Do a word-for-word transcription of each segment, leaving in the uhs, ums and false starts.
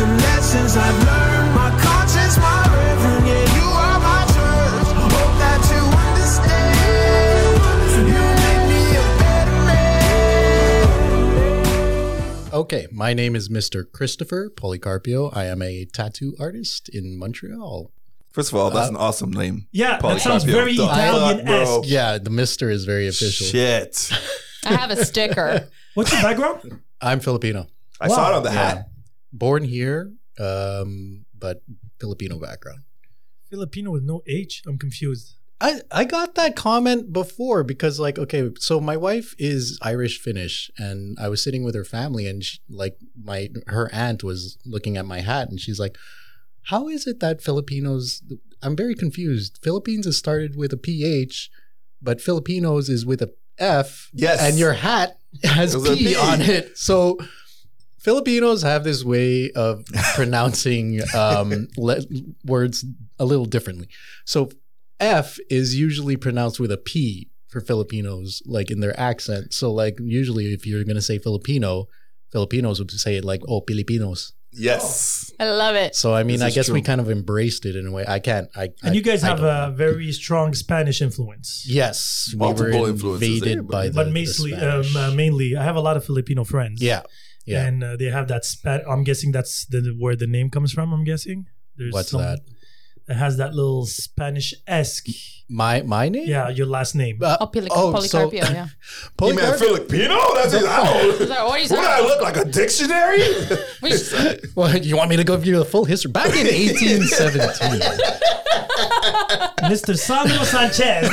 lessons and lessons I've learned. My conscience, my reverend, yeah, you are my church. Hope that you understand. You make me a better man. Okay, my name is Mister Christopher Polycarpio. I am a tattoo artist in Montreal. First of all, that's uh, an awesome name. Yeah, Polycarpio. That sounds very Italian-esque. Yeah, the mister is very official. Shit. I have a sticker. What's your background? I'm Filipino. I wow. saw it on the hat. Yeah. Born here, um, but Filipino background. Filipino with no H? I'm confused. I, I got that comment before because, like, okay, so my wife is Irish-Finnish, and I was sitting with her family, and she, like my her aunt was looking at my hat, and she's like, how is it that Filipinos, I'm very confused. Philippines is started with a P H, but Filipinos is with a F. Yes. And your hat has P, P on it. So Filipinos have this way of pronouncing um, le- words a little differently. So F is usually pronounced with a P for Filipinos, like in their accent. So like usually if you're going to say Filipino, Filipinos would say it like, oh, Pilipinos. Yes. Oh, I love it. So, I mean, I guess true. we kind of embraced it in a way. I can't. I And I, you guys I have don't. a very strong Spanish influence. Yes. Multiple we were invaded there, by the But mostly, the um, uh, mainly, I have a lot of Filipino friends. Yeah. Yeah. And uh, they have that, spa- I'm guessing that's the, where the name comes from, I'm guessing. There's What's some, that? It has that little Spanish-esque. My my name? Yeah, your last name. Uh, oh, Pili- oh, Polycarpio, so, yeah. Polycarpio? You meant Filipino? That's just, I don't, like, what are you what do I look like, a dictionary? What you say? Well, you want me to go give you the full history? Back in eighteen seventeen. Mister Sandro Sanchez.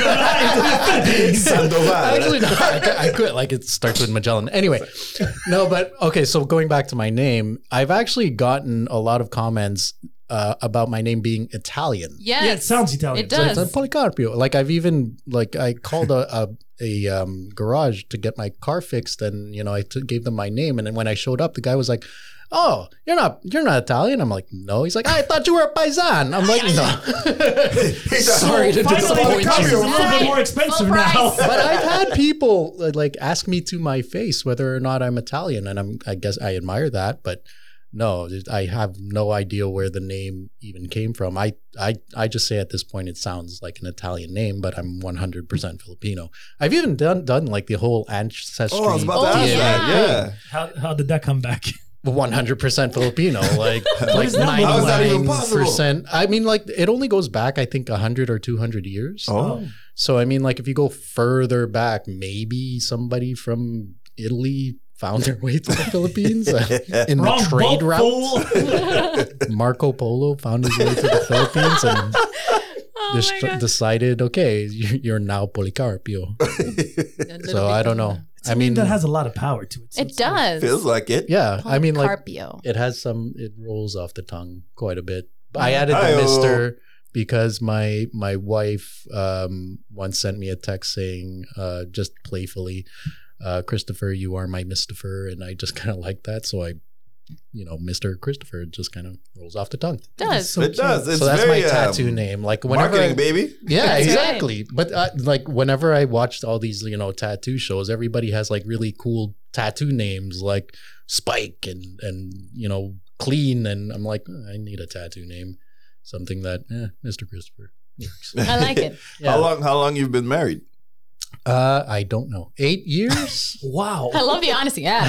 Sandoval. Actually, no, I, I could. Like, it starts with Magellan. Anyway. No, but, okay, so going back to my name, I've actually gotten a lot of comments Uh, about my name being Italian. Yes. Yeah, it sounds Italian. It does. So it's like Polycarpio. Like I've even, like I called a a, a um, garage to get my car fixed, and you know I t- gave them my name, and then when I showed up, the guy was like, "Oh, you're not you're not Italian." I'm like, "No." He's like, "I thought you were a paisan." I'm like, "No." Sorry to disappoint you. It's a little bit more expensive now. But I've had people like ask me to my face whether or not I'm Italian, and I'm I guess I admire that, but. No, I have no idea where the name even came from. I, I, I just say at this point it sounds like an Italian name, but I'm one hundred percent Filipino. I've even done done like the whole ancestry. Oh, I was about to ask that. Yeah. How how did that come back? one hundred percent Filipino, like like ninety-nine percent. I mean, like it only goes back I think one hundred or two hundred years. Oh, so I mean, like if you go further back, maybe somebody from Italy found their way to the Philippines uh, in Wrong the trade route. Marco Polo found his way to the Philippines and oh dist- decided, okay, you're now Polycarpio. So I don't know. It's I mean, that has a lot of power to it. So it does. It feels like it. Yeah. Polycarpio. I mean, like it has some, it rolls off the tongue quite a bit. But I added Hi-oh. the mister because my my wife um, once sent me a text saying, uh, just playfully, Uh, Christopher, you are my Mistifer, and I just kind of like that. So I, you know, Mister Christopher just kind of rolls off the tongue. It does. So it does. It's so that's very, my tattoo um, name. Like whenever marketing, I, baby. Yeah, exactly. But uh, like whenever I watched all these, you know, tattoo shows, everybody has like really cool tattoo names like Spike and, and you know, Clean. And I'm like, oh, I need a tattoo name. Something that, eh, Mister Christopher works. I like it. Yeah. How long, how long you've been married? Uh, I don't know. Eight years? Wow. I love the honesty. Yeah.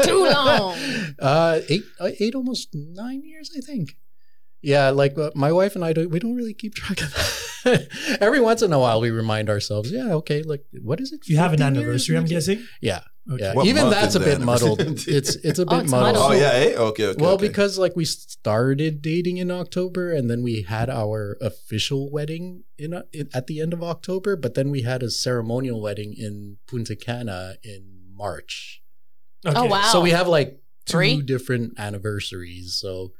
Too long. Uh, eight, eight, almost nine years, I think. Yeah, like uh, my wife and I, don't, we don't really keep track of that. Every once in a while, we remind ourselves, yeah, okay, like, what is it? You have an anniversary, I'm guessing? Yeah. Okay. Yeah. What Even that's a bit muddled. It's it's a bit oh, it's muddled. muddled. Oh, yeah, eh? Okay, okay. Well, okay. Because, like, we started dating in October, and then we had our official wedding in, in at the end of October, but then we had a ceremonial wedding in Punta Cana in March. Okay. Oh, wow. So we have, like, two Three? different anniversaries, so...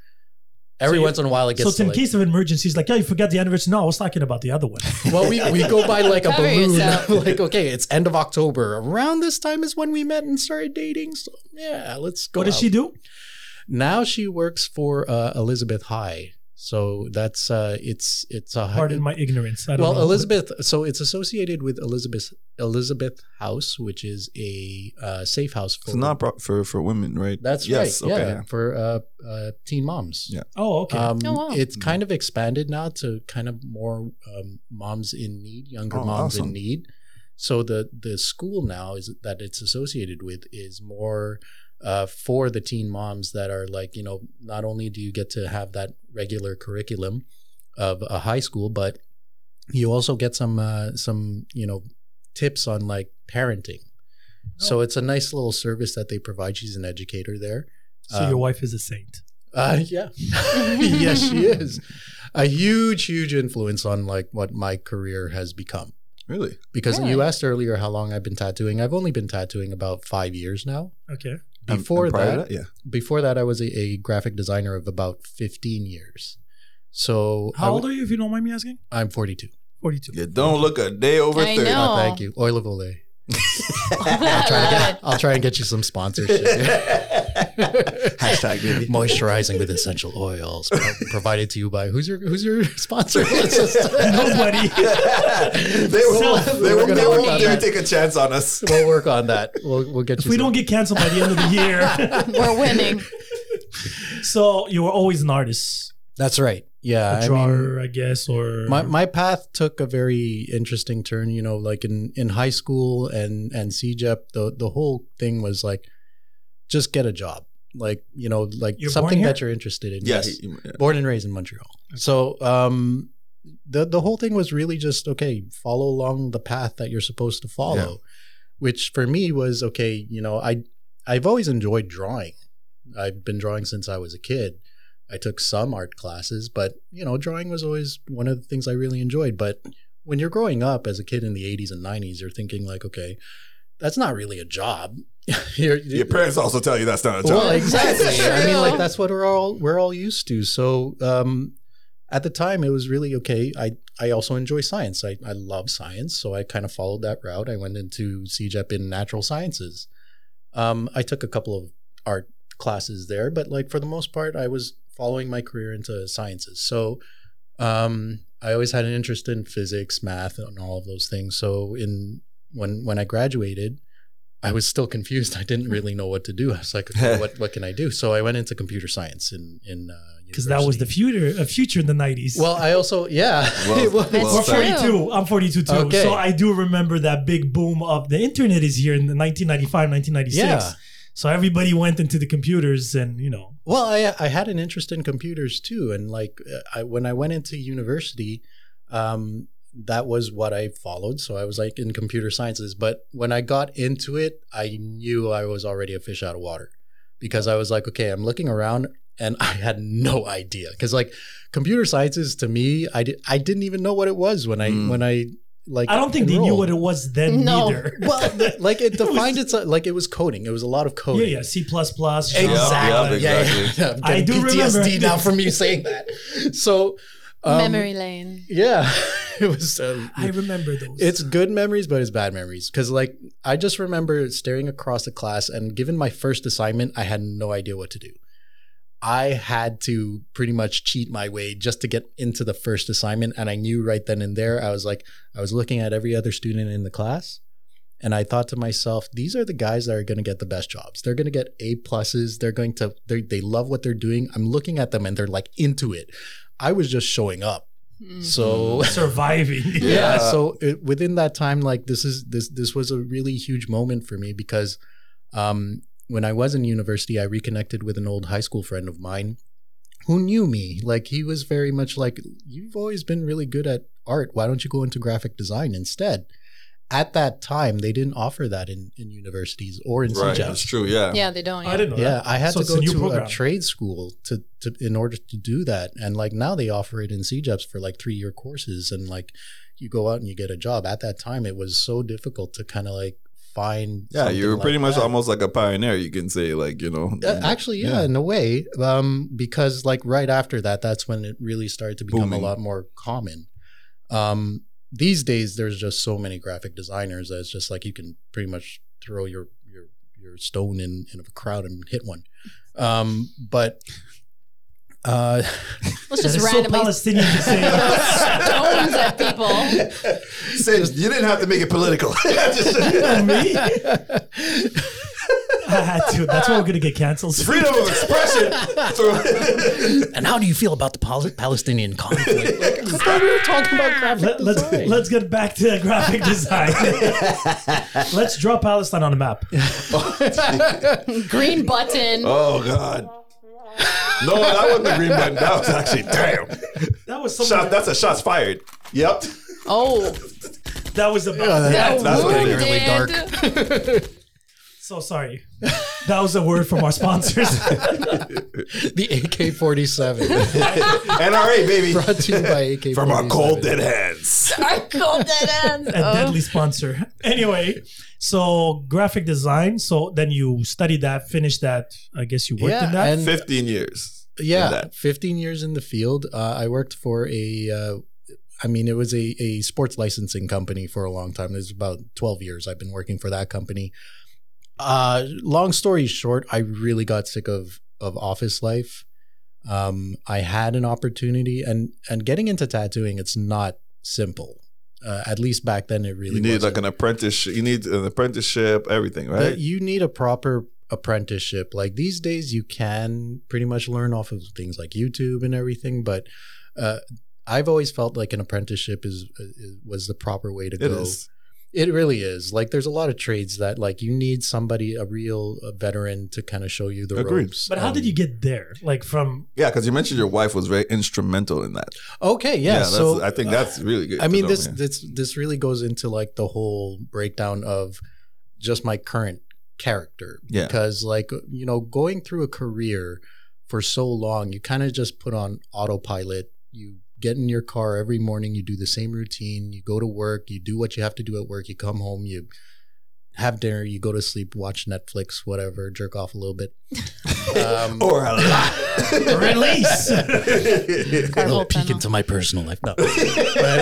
Every so once in a while, it gets. So, in like, case of emergencies, like, yeah, you forgot the anniversary. No, I was talking about the other one. Well, we, we go by like a Cover balloon. Like, okay, it's end of October. Around this time is when we met and started dating. So, yeah, let's go. What out. does she do? Now she works for uh, Elizabeth High. So that's uh, it's it's a pardon my ignorance. I don't well, know. Elizabeth. So it's associated with Elizabeth Elizabeth House, which is a uh, safe house for it's not for for women, right? That's yes, right. Okay. Yeah, for uh, uh, teen moms. Yeah. Oh, okay. Um, oh, wow. It's kind of expanded now to kind of more um, moms in need, younger oh, moms awesome. in need. So the the school now is that it's associated with is more. Uh, for the teen moms that are like, you know, not only do you get to have that regular curriculum of a high school, but you also get some, uh, some, you know, tips on like parenting. Oh. So it's a nice little service that they provide. She's an educator there. So um, your wife is a saint. Uh, yeah. Yes, she is. A huge, huge influence on like what my career has become. Really? Because yeah. you asked earlier how long I've been tattooing. I've only been tattooing about five years now. Okay. Before that, that, yeah. Before that, I was a, a graphic designer of about fifteen years. So, how I, old are you, if you don't mind me asking? I'm forty-two. forty-two. You don't look a day over I thirty. Oh, thank you. Oil of Olay. I'll, try get, I'll try and get you some sponsorship. Hashtag baby. Moisturizing with essential oils pro- provided to you by who's your who's your sponsor? Nobody. They will. So, they will. They won't dare take a chance on us. We'll work on that. We'll we'll get. If you we some. don't get canceled by the end of the year, we're winning. So you were always an artist. That's right. Yeah, a drawer, I, mean, I guess, or my my path took a very interesting turn. You know, like in, in high school and and C E G E P, the the whole thing was like, just get a job, like you know, like you're something that you're interested in. Yes, yes. Yeah. Born and raised in Montreal. Okay. So um, the the whole thing was really just okay, follow along the path that you're supposed to follow, yeah. which for me was okay. You know, I I've always enjoyed drawing. I've been drawing since I was a kid. I took some art classes, but, you know, drawing was always one of the things I really enjoyed. But when you're growing up as a kid in the eighties and nineties, you're thinking like, okay, that's not really a job. you're, you're, Your parents also tell you that's not a job. Well, exactly. I mean, like, that's what we're all we're all used to. So um, at the time, it was really, okay, I, I also enjoy science. I, I love science. So I kind of followed that route. I went into C E G E P in natural sciences. Um, I took a couple of art classes there, but like for the most part, I was following my career into sciences. So um, I always had an interest in physics, math, and all of those things. So in when when I graduated, I was still confused. I didn't really know what to do. I was like, okay, what what can I do? So I went into computer science in in because uh, that was the future, a future in the nineties. Well, I also yeah, well, it was. Well, forty-two. I'm forty-two too. Okay. So I do remember that big boom of the internet is here in nineteen ninety-five, nineteen ninety-six. Yeah. So everybody went into the computers and, you know. Well, I I had an interest in computers too. And like I, when I went into university, um, that was what I followed. So I was like in computer sciences. But when I got into it, I knew I was already a fish out of water because I was like, okay, I'm looking around and I had no idea. Because like computer sciences to me, I, di- I didn't even know what it was when I mm. when I. Like I don't think enrolled. They knew what it was then no. either. Well, the, like it defined it was, its like it was coding. It was a lot of coding. Yeah, yeah, C plus plus. Exactly. Yeah, exactly. Yeah, yeah, yeah. I do P T S D remember. P T S D now from you saying that. So um, memory lane. Yeah, it was. Um, I remember those. It's good memories, but it's bad memories because, like, I just remember staring across the class and given my first assignment, I had no idea what to do. I had to pretty much cheat my way just to get into the first assignment. And I knew right then and there, I was like, I was looking at every other student in the class. And I thought to myself, these are the guys that are going to get the best jobs. They're going to get A pluses. They're going to, they they love what they're doing. I'm looking at them and they're like into it. I was just showing up. Mm-hmm. So surviving. yeah. yeah. So it, within that time, like this is, this, this was a really huge moment for me because, um, when I was in university, I reconnected with an old high school friend of mine who knew me. Like, he was very much like, you've always been really good at art. Why don't you go into graphic design instead? At that time, they didn't offer that in, in universities or in right, C E G E P. That's true, yeah. Yeah, they don't. Yeah. I didn't know Yeah, that. I had so to go a to program. a trade school to, to in order to do that. And, like, now they offer it in C E G E Ps for, like, three-year courses. And, like, you go out and you get a job. At that time, it was so difficult to kind of, like, find yeah you were pretty like much that. Almost like a pioneer, you can say, like, you know, uh, actually yeah, yeah in a way, um because like right after that, that's when it really started to become Booming. a lot more common. Um these days there's just so many graphic designers that it's just like you can pretty much throw your your your stone in, in a crowd and hit one. Um but Uh, Let's just randomly so Palestinian to say stones at people. Say, you didn't have to make it political. Just, me? uh, dude, that's why we're gonna get canceled. Freedom of expression. And how do you feel about the Pal- Palestinian conflict? Like, I thought we were talking about graphic Let, design. Let's, let's get back to graphic design. Let's draw Palestine on a map. Oh, green button. Oh God. No, that wasn't the green button. That was actually, damn. That was something. Shot, that's a shots fired. Yep. Oh. That was about yeah, that. That's getting really dark. So sorry. That was a word from our sponsors. The A K forty-seven. N R A, baby. Brought to you by A K forty-seven. From our cold dead hands. Our cold dead hands. A oh. deadly sponsor. Anyway, so graphic design. So then you studied that, finished that. I guess you worked yeah, in that. And fifteen years. Yeah, that. fifteen years in the field. Uh, I worked for a... Uh, I mean, it was a, a sports licensing company for a long time. It was about twelve years I've been working for that company. Uh, long story short, I really got sick of, of office life. Um, I had an opportunity and, and getting into tattooing, it's not simple. Uh, at least back then it really wasn't. You need like an apprenticeship. You need an apprenticeship, everything, right? The, you need a proper apprenticeship. Like these days you can pretty much learn off of things like YouTube and everything, but, uh, I've always felt like an apprenticeship is, is was the proper way to go. It is. It really is. Like, there's a lot of trades that, like, you need somebody, a real a veteran, to kind of show you the Agreed. ropes. But how um, did you get there? Like, from... Yeah, because you mentioned your wife was very instrumental in that. Okay, yeah. yeah so that's, I think that's really good. I mean, this, this, this really goes into, like, the whole breakdown of just my current character. Yeah. Because, like, you know, going through a career for so long, you kind of just put on autopilot. You... get in your car every morning, you do the same routine, you go to work, you do what you have to do at work, you come home, you have dinner, you go to sleep, watch Netflix, whatever, jerk off a little bit. Um, or a lot. Release. a little peek into my personal life. No. But,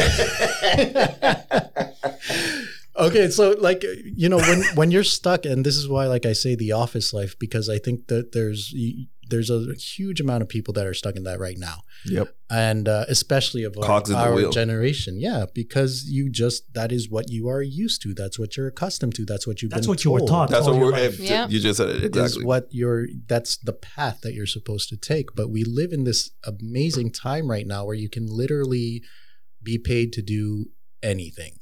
okay, so like, you know, when, when you're stuck, and this is why like I say the office life, because I think that there's... You, There's a huge amount of people that are stuck in that right now. Yep. And uh, especially of like, our generation. Yeah, because you just, that is what you are used to. That's what you're accustomed to. That's what you've that's been what told. You were taught. That's what you were taught. Yep. You just said it. Exactly. Is what you're, that's the path that you're supposed to take. But we live in this amazing time right now where you can literally be paid to do anything.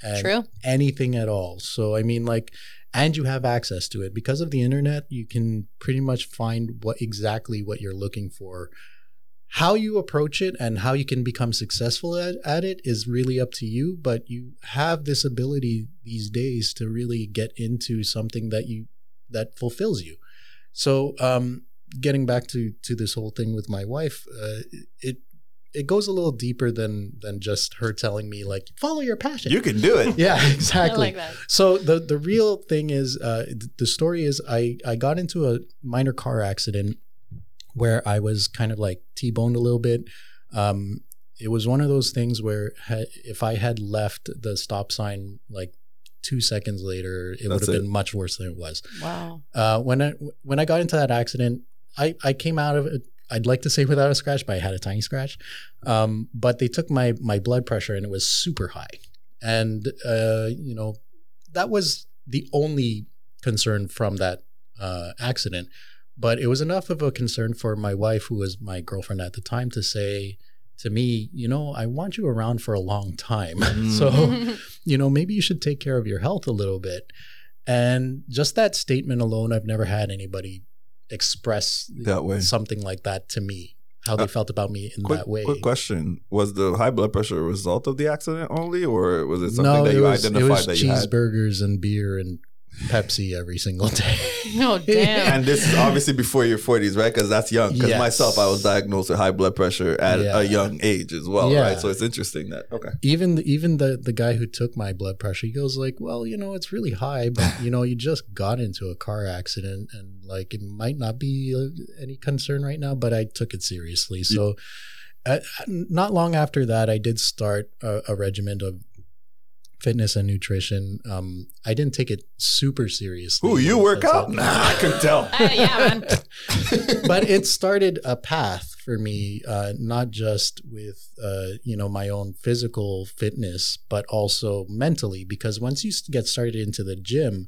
And True. Anything at all. So, I mean, like, and you have access to it. Because of the internet, you can pretty much find what exactly what you're looking for. How you approach it and how you can become successful at, at it is really up to you, but you have this ability these days to really get into something that you that fulfills you. So um, getting back to to this whole thing with my wife, uh, it It goes a little deeper than than just her telling me like follow your passion. You can do it. Yeah, exactly. I like that. So the the real thing is uh, th- the story is I I got into a minor car accident where I was kind of like T-boned a little bit. Um, it was one of those things where ha- if I had left the stop sign like two seconds later, it would have been much worse than it was. Wow. Uh, when I when I got into that accident, I I came out of it. I'd like to say without a scratch, but I had a tiny scratch. Um, but they took my my blood pressure and it was super high. And, uh, you know, that was the only concern from that uh, accident. But it was enough of a concern for my wife, who was my girlfriend at the time, to say to me, you know, I want you around for a long time. Mm. So, you know, maybe you should take care of your health a little bit. And just that statement alone, I've never had anybody express that way. Something like that to me, how they uh, felt about me in quick, that way. Quick question. Was the high blood pressure a result of the accident only, or was it something no, that it you was, identified it was that you had? Cheeseburgers and beer and Pepsi every single day. No, damn. And this is obviously before your forties, right? Because that's young. Because yes. myself, I was diagnosed with high blood pressure at yeah. a young age as well, yeah. right? So it's interesting that, okay. Even, the, even the, the guy who took my blood pressure, he goes like, well, you know, it's really high, but you know, you just got into a car accident and like, it might not be uh, any concern right now, but I took it seriously. So yeah. I, not long after that, I did start a, a regimen of fitness and nutrition. Um, I didn't take it super seriously. Ooh, you work out? Nah, I can tell. Uh, yeah, man. but it started a path for me, uh, not just with, uh, you know, my own physical fitness, but also mentally, because once you get started into the gym,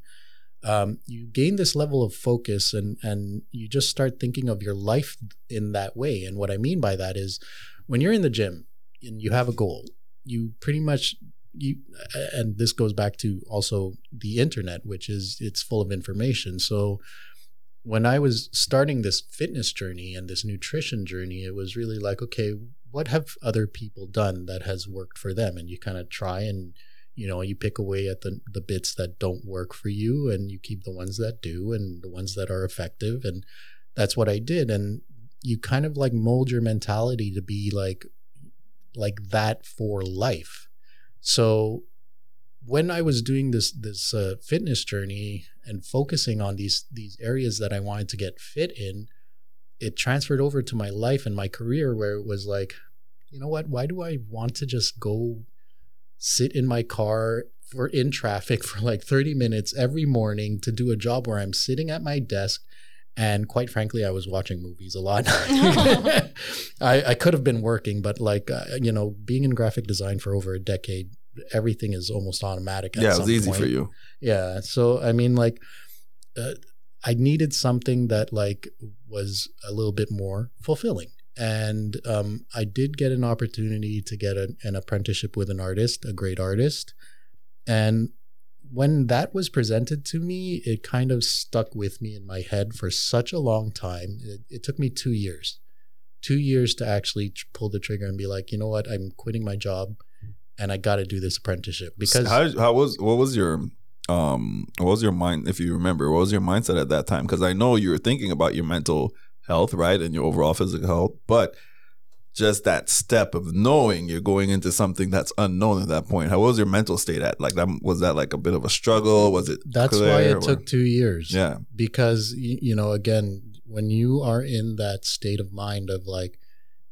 um, you gain this level of focus and, and you just start thinking of your life in that way. And what I mean by that is when you're in the gym and you have a goal, you pretty much you, and this goes back to also the internet, which is it's full of information. So when I was starting this fitness journey and this nutrition journey, it was really like, okay, what have other people done that has worked for them? And you kind of try and, you know, you pick away at the, the bits that don't work for you and you keep the ones that do and the ones that are effective. And that's what I did. And you kind of like mold your mentality to be like, like that for life. So when I was doing this this uh, fitness journey and focusing on these these areas that I wanted to get fit in, it transferred over to my life and my career, where it was like, you know what? Why do I want to just go sit in my car for in traffic for like thirty minutes every morning to do a job where I'm sitting at my desk? And quite frankly, I was watching movies a lot. I, I could have been working, but like, uh, you know, being in graphic design for over a decade, everything is almost automatic. At yeah, it was easy point. for you. Yeah. So, I mean, like, uh, I needed something that like was a little bit more fulfilling. And um, I did get an opportunity to get a, an apprenticeship with an artist, a great artist. And when that was presented to me, it kind of stuck with me in my head for such a long time. It, it took me two years, two years to actually tr- pull the trigger and be like, you know what, I'm quitting my job and I got to do this apprenticeship. Because how, how was, what was your, um, what was your mind, if you remember, what was your mindset at that time? Because I know you were thinking about your mental health, right? And your overall physical health, but just that step of knowing you're going into something that's unknown at that point. How was your mental state at? Like, that, was that like a bit of a struggle? Was it That's why it or? took two years. Yeah. Because, you know, again, when you are in that state of mind of like,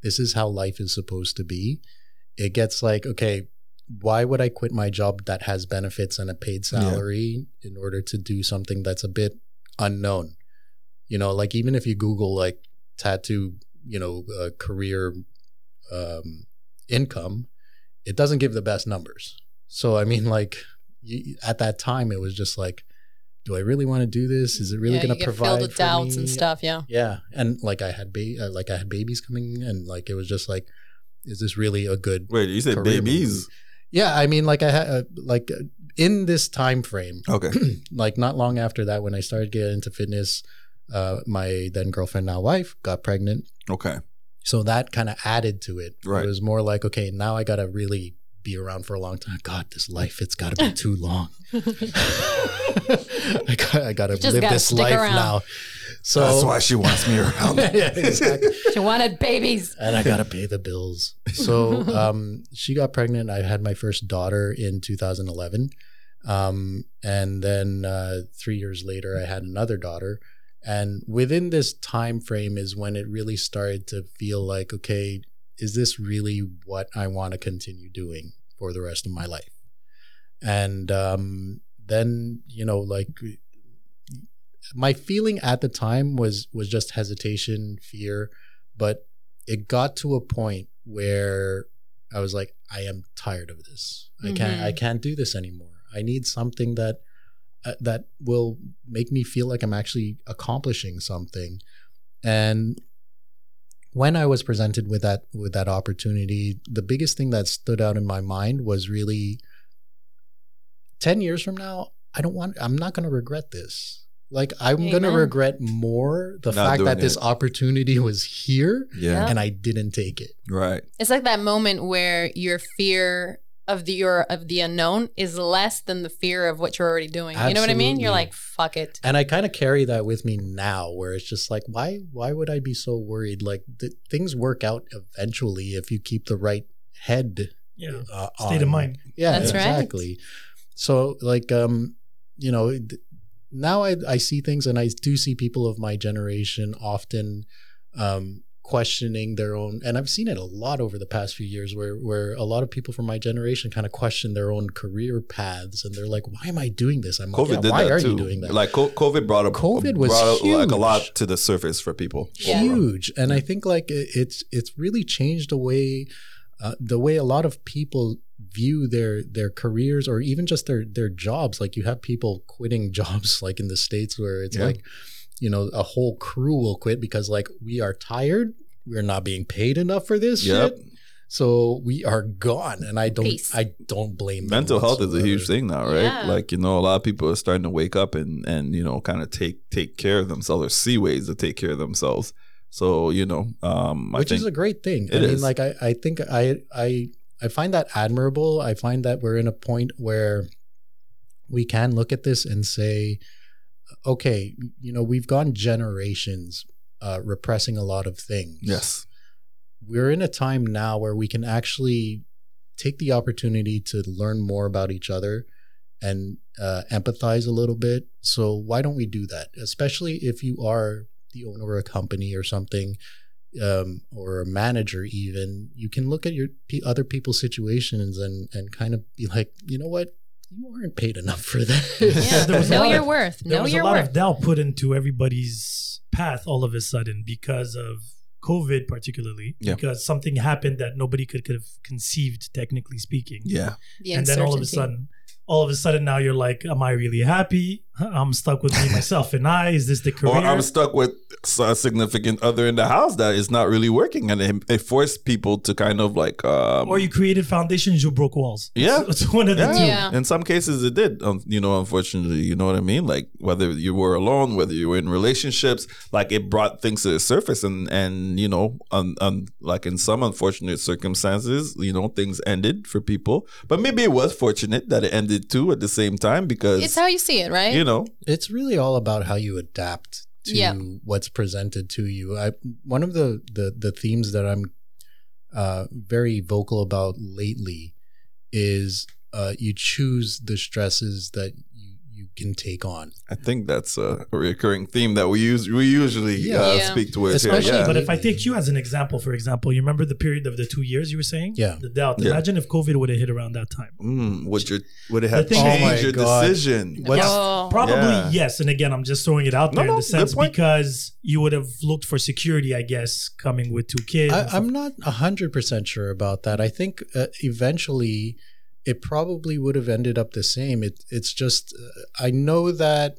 this is how life is supposed to be, it gets like, okay, why would I quit my job that has benefits and a paid salary yeah. in order to do something that's a bit unknown? You know, like even if you Google like tattoo, you know, uh, career um, income, it doesn't give the best numbers. So, I mean, like you, at that time, it was just like, do I really want to do this? Is it really yeah, going to provide filled with for doubts me? and stuff. Yeah. Yeah. And like I had, ba- like I had babies coming and like, it was just like, is this really a good, wait, you said babies? Movie? Yeah. I mean, like I had, uh, like uh, in this time frame, okay, like not long after that, when I started getting into fitness, uh, my then girlfriend, now wife, got pregnant. Okay. So that kind of added to it. Right. It was more like, okay, now I got to really be around for a long time. God, this life, it's got to be too long. I got I gotta live gotta this life around. now. So that's why she wants me around. Yeah, exactly. She wanted babies. And I got to pay the bills. So um, she got pregnant. I had my first daughter in two thousand eleven. Um, and then uh, three years later, I had another daughter. And within this time frame is when it really started to feel like, okay, is this really what I want to continue doing for the rest of my life? And um, then, you know, like my feeling at the time was was just hesitation, fear, but it got to a point where I was like, I am tired of this. Mm-hmm. I can't, I can't do this anymore. I need something that that will make me feel like I'm actually accomplishing something. And when I was presented with that with that opportunity, the biggest thing that stood out in my mind was really ten years from now, I don't want, I'm not going to regret this. Like I'm Amen. gonna regret more the Not fact that this it. opportunity was here yeah. and I didn't take it. Right. It's like that moment where your fear of the your of the unknown is less than the fear of what you're already doing. Absolutely. You know what I mean? You're like, fuck it. And I kind of carry that with me now, where it's just like, why why would I be so worried? Like th- things work out eventually if you keep the right head yeah uh, state on. of mind. Yeah, that's exactly. right. Exactly. So like um you know th- now I I see things, and I do see people of my generation often um questioning their own, and I've seen it a lot over the past few years where where a lot of people from my generation kind of question their own career paths, and they're like, why am I doing this? I'm COVID like, yeah, why are too. you doing that? Like COVID brought up COVID was brought huge. Like a lot to the surface for people. Yeah. Huge. And I think like it's it's really changed the way uh, the way a lot of people view their their careers or even just their their jobs. Like you have people quitting jobs like in the States where it's yeah. like, you know, a whole crew will quit because like, we are tired. We're not being paid enough for this yep. shit. So we are gone. And I don't, Peace. I don't blame them. Mental health is a huge thing now, right? Yeah. Like, you know, a lot of people are starting to wake up and, and, you know, kind of take, take care of themselves or see ways to take care of themselves. So, you know, um, I which think is a great thing. It I mean, is. like, I, I think I, I, I find that admirable. I find that we're in a point where we can look at this and say, okay, you know, we've gone generations uh, repressing a lot of things. Yes. We're in a time now where we can actually take the opportunity to learn more about each other and uh, empathize a little bit. So why don't we do that? Especially if you are the owner of a company or something, um, or a manager even, you can look at your p- other people's situations and, and kind of be like, you know what? You weren't paid enough for that. Yeah. There was know your of, worth. Know your worth. There was a lot worth. of doubt put into everybody's path all of a sudden because of COVID particularly, yeah. because something happened that nobody could, could have conceived, technically speaking. Yeah. The and then all of a sudden, all of a sudden now you're like, am I really happy? I'm stuck with me, myself, and I. Is this the career? Or I'm stuck with a significant other in the house that is not really working. And it, it forced people to kind of like... Um, or you created foundations, you broke walls. Yeah. It's one of the yeah. two. Yeah. In some cases it did, um, you know, unfortunately, you know what I mean? Like whether you were alone, whether you were in relationships, like it brought things to the surface. And, and you know, on, on, like in some unfortunate circumstances, you know, things ended for people. But maybe it was fortunate that it ended too at the same time because... It's how you see it, right? You know, it's really all about how you adapt to yeah. what's presented to you. I, one of the, the, the themes that I'm uh, very vocal about lately is uh, you choose the stresses that you, you can take on. I think that's a recurring theme that we use. We usually yeah. Uh, yeah. speak to it. Especially, here. Yeah. But if I take you as an example, for example, you remember the period of the two years you were saying? Yeah. The doubt. Yeah. Imagine if COVID would have hit around that time. Mm, would, your, would it have changed oh your God. decision? What's, oh. Probably yeah. yes. And again, I'm just throwing it out there no, no, in the sense because you would have looked for security, I guess, coming with two kids. I, I'm not one hundred percent sure about that. I think uh, eventually... it probably would have ended up the same. It, it's just, uh, I know that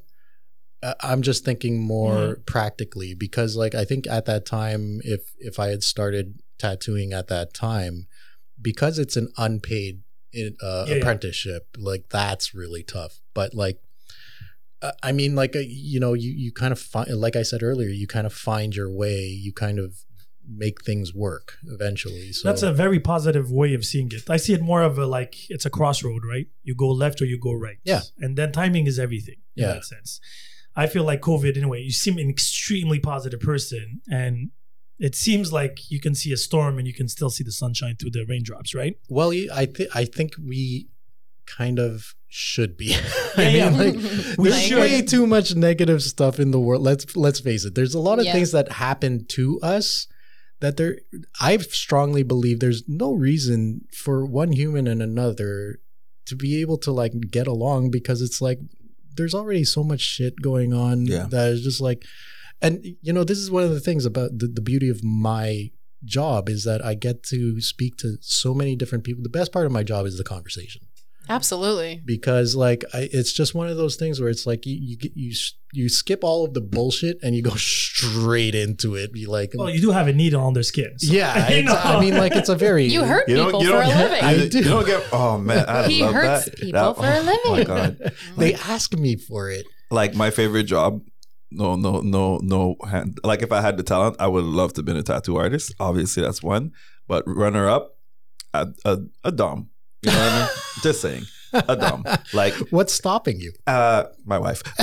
uh, I'm just thinking more mm-hmm. practically because like, I think at that time, if, if I had started tattooing at that time, because it's an unpaid uh, yeah, apprenticeship, yeah. like that's really tough. But like, uh, I mean, like, uh, you know, you, you kind of find, like I said earlier, you kind of find your way, you kind of make things work eventually. So that's a very positive way of seeing it. I see it more of a like it's a crossroad, right? You go left or you go right. Yeah. And then timing is everything in yeah. that sense. I feel like COVID anyway, you seem an extremely positive person and it seems like you can see a storm and you can still see the sunshine through the raindrops, right? Well, I th- I think we kind of should be. I yeah, mean, yeah. like we there's should. way too much negative stuff in the world. Let's let's face it. There's a lot of yeah. things that happen to us that there, I strongly believe there's no reason for one human and another to be able to like get along because it's like there's already so much shit going on yeah. that is just like, and you know, this is one of the things about the, the beauty of my job is that I get to speak to so many different people. The best part of my job is the conversation. Absolutely. Because like I, it's just one of those things where it's like you you get, you you skip all of the bullshit and you go straight into it. You like, well, you do have a needle on their skin. So. Yeah, you know? I mean, like it's a very you hurt you people you for a living. I do. You don't get. Oh man, I he love hurts that. people that, for oh, a living. My God. They ask me for it. Like my favorite job. No, no, no, no. Like if I had the talent, I would love to have been a tattoo artist. Obviously, that's one. But runner up, a a, a dom. You know what I mean? Just saying. A dumb. Like, what's stopping you? Uh, my wife. Uh,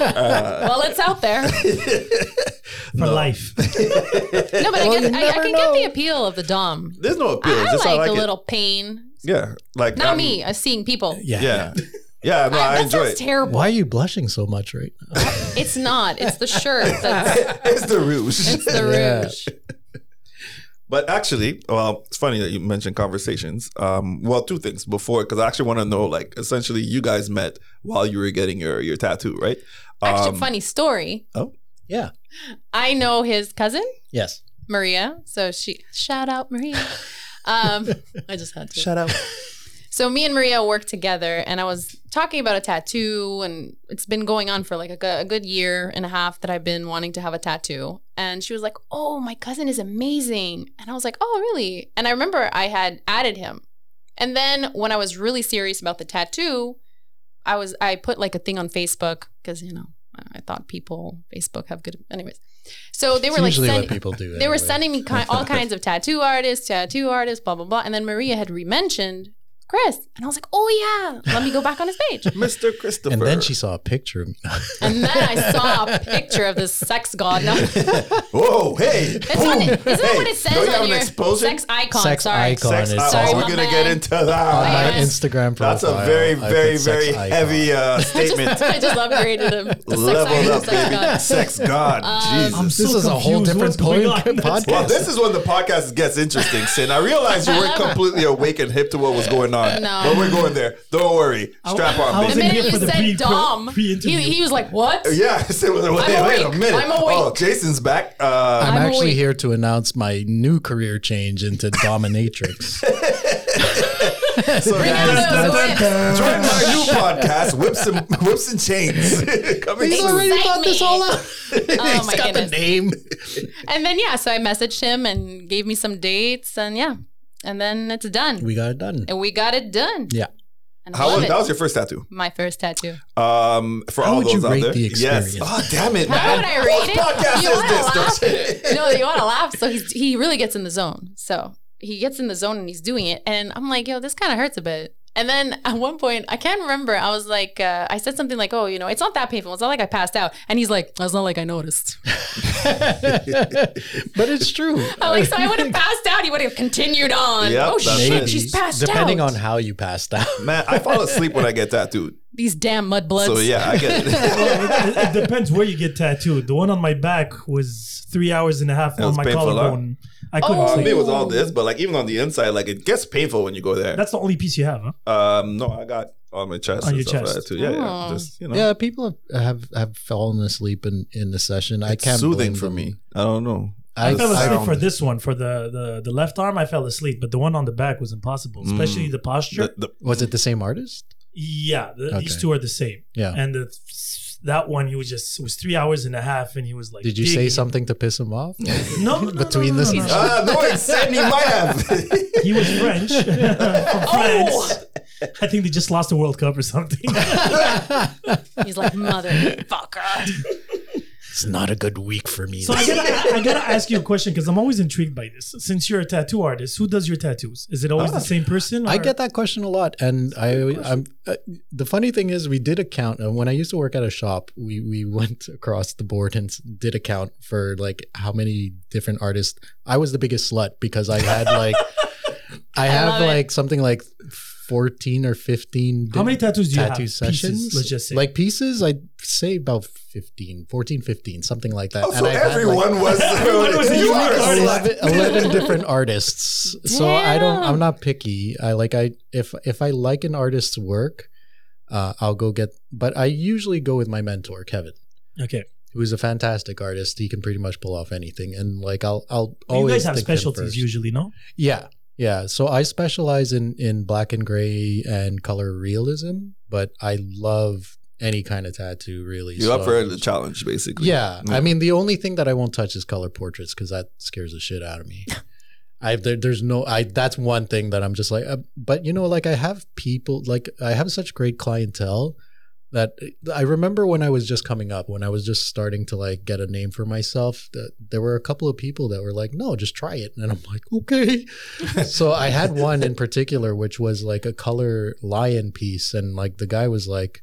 uh, well, it's out there. For no. life. No, but well, I, guess, I, I can know. get the appeal of the dom. There's no appeal. I, I like, like the it. little pain. Yeah. like Not I'm, me. I'm seeing people. Yeah. Yeah. Yeah, no, I, I enjoy it. Terrible. Why are you blushing so much right now? It's not. It's the shirt. That's, it's the rouge. It's the rouge. Yeah. But actually, well, it's funny that you mentioned conversations. Um, well, two things before, because I actually want to know, like, essentially, you guys met while you were getting your, your tattoo, right? Um, actually, funny story. Oh, yeah. I know his cousin. Yes. Maria. So she, shout out Maria. Um, I just had to. Shout out. So me and Maria worked together, and I was talking about a tattoo, and it's been going on for like a, a good year and a half that I've been wanting to have a tattoo. And she was like, oh, my cousin is amazing. And I was like, oh, really? And I remember I had added him. And then when I was really serious about the tattoo, I was I put like a thing on Facebook because, you know, I thought people, Facebook have good, anyways. So they were it's like, usually send, what people do. They anyway. were sending me ki- all kinds of tattoo artists, tattoo artists, blah, blah, blah. And then Maria had re-mentioned Chris. And I was like, oh, yeah. Let me go back on his page. Mister Christopher. And then she saw a picture of me. And then I saw a picture of this sex god. Whoa, hey. That's what it, isn't hey, that what it says on have your exposure? Sex icon? Sex sorry. icon. Sex is sorry, oh, we're going to get into that. On my Instagram profile. That's a very, very, very heavy uh, statement. I just love creating them. The Leveled up, sex baby. God. Sex god. Um, Jesus. I'm so this is a whole different podcast. Well, this is when the podcast gets interesting, Sin. I realized you weren't completely awake and hip to what was going on. No. But we're going there. Don't worry. Strap on. I, I the minute you said pre, Dom, pre, he, he was like, what? Yeah. So, well, wait, wait a minute. I'm awake. Oh, Jason's back. Uh, I'm, I'm actually awake. Here to announce my new career change into dominatrix. So Bring that's, out that's, that's, join my new podcast, Whips and, Whips and Chains. He's already thought this all out. Oh, He's my got goodness. the name. And then, yeah, so I messaged him and gave me some dates and yeah. And then it's done. We got it done. And we got it done. Yeah. How was, that was your first tattoo? My first tattoo. Um, for How all would those you out rate there, the experience? Yes. Oh, damn it, man! How would I rate it? Podcast you is this? Laugh? No, you want to laugh. So he's, he really gets in the zone. So he gets in the zone and he's doing it, and I'm like, yo, this kind of hurts a bit. And then at one point, I can't remember. I was like, uh, I said something like, oh, you know, it's not that painful. It's not like I passed out. And he's like, that's not like I noticed. But it's true. I'm like, so I would have passed out. He would have continued on. Yep, oh, shit, maybe. she's passed Depending out. Depending on how you passed out. Man, I fall asleep when I get tattooed. These damn mudbloods. So, yeah, I get it. Well, it. It depends where you get tattooed. The one on my back was three hours and a half on my collarbone. I couldn't oh, sleep. It was all this, but like even on the inside, like it gets painful when you go there. That's the only piece you have, huh? Um, no, I got on my chest. On and your stuff chest. Like too. Yeah, yeah. Just, you know. Yeah, people have, have, have fallen asleep in, in the session. It's I can't soothing for them. me. I don't know. I, I fell asleep I for this one. For the, the, the left arm, I fell asleep, but the one on the back was impossible, especially mm. the posture. The, the, was it the same artist? Yeah, the, okay. These two are the same. Yeah. And the... That one, he was just, it was three hours and a half, and he was like, did you digging. say something to piss him off? No, no, between no, no, no, this. No, no, no. Said he might have. He was French. From oh. France. I think they just lost the World Cup or something. He's like, motherfucker. It's not a good week for me. So I gotta, I gotta ask you a question because I'm always intrigued by this. Since you're a tattoo artist, who does your tattoos? Is it always oh, the same person? Or? I get that question a lot, and I, I'm, uh, the funny thing is, we did a count uh, when I used to work at a shop. We we went across the board and did a count for like how many different artists. I was the biggest slut because I had like, I have I like it. something like. fourteen or fifteen. How many tattoos do you tattoo have? Sessions? Pieces, let's just say. Like pieces, I'd say about fifteen, fourteen, fifteen, something like that. Oh, and so I've everyone like, was, everyone was you are eleven, eleven different artists. So yeah. I don't, I'm not picky. I like, I, if, if I like an artist's work, uh, I'll go get, but I usually go with my mentor, Kevin. Okay. Who's a fantastic artist. He can pretty much pull off anything. And like, I'll, I'll well, always. You guys have specialties usually, no? Yeah. Yeah, so I specialize in, in black and gray and color realism, but I love any kind of tattoo, really. You're so up for the challenge, basically. Yeah, yeah, I mean, the only thing that I won't touch is color portraits because that scares the shit out of me. I there, there's no, I that's one thing that I'm just like, uh, but you know, like I have people, like I have such great clientele that I remember when I was just coming up, when I was just starting to like get a name for myself, that there were a couple of people that were like, no, just try it. And I'm like, okay. So I had one in particular, which was like a color lion piece. And like the guy was like,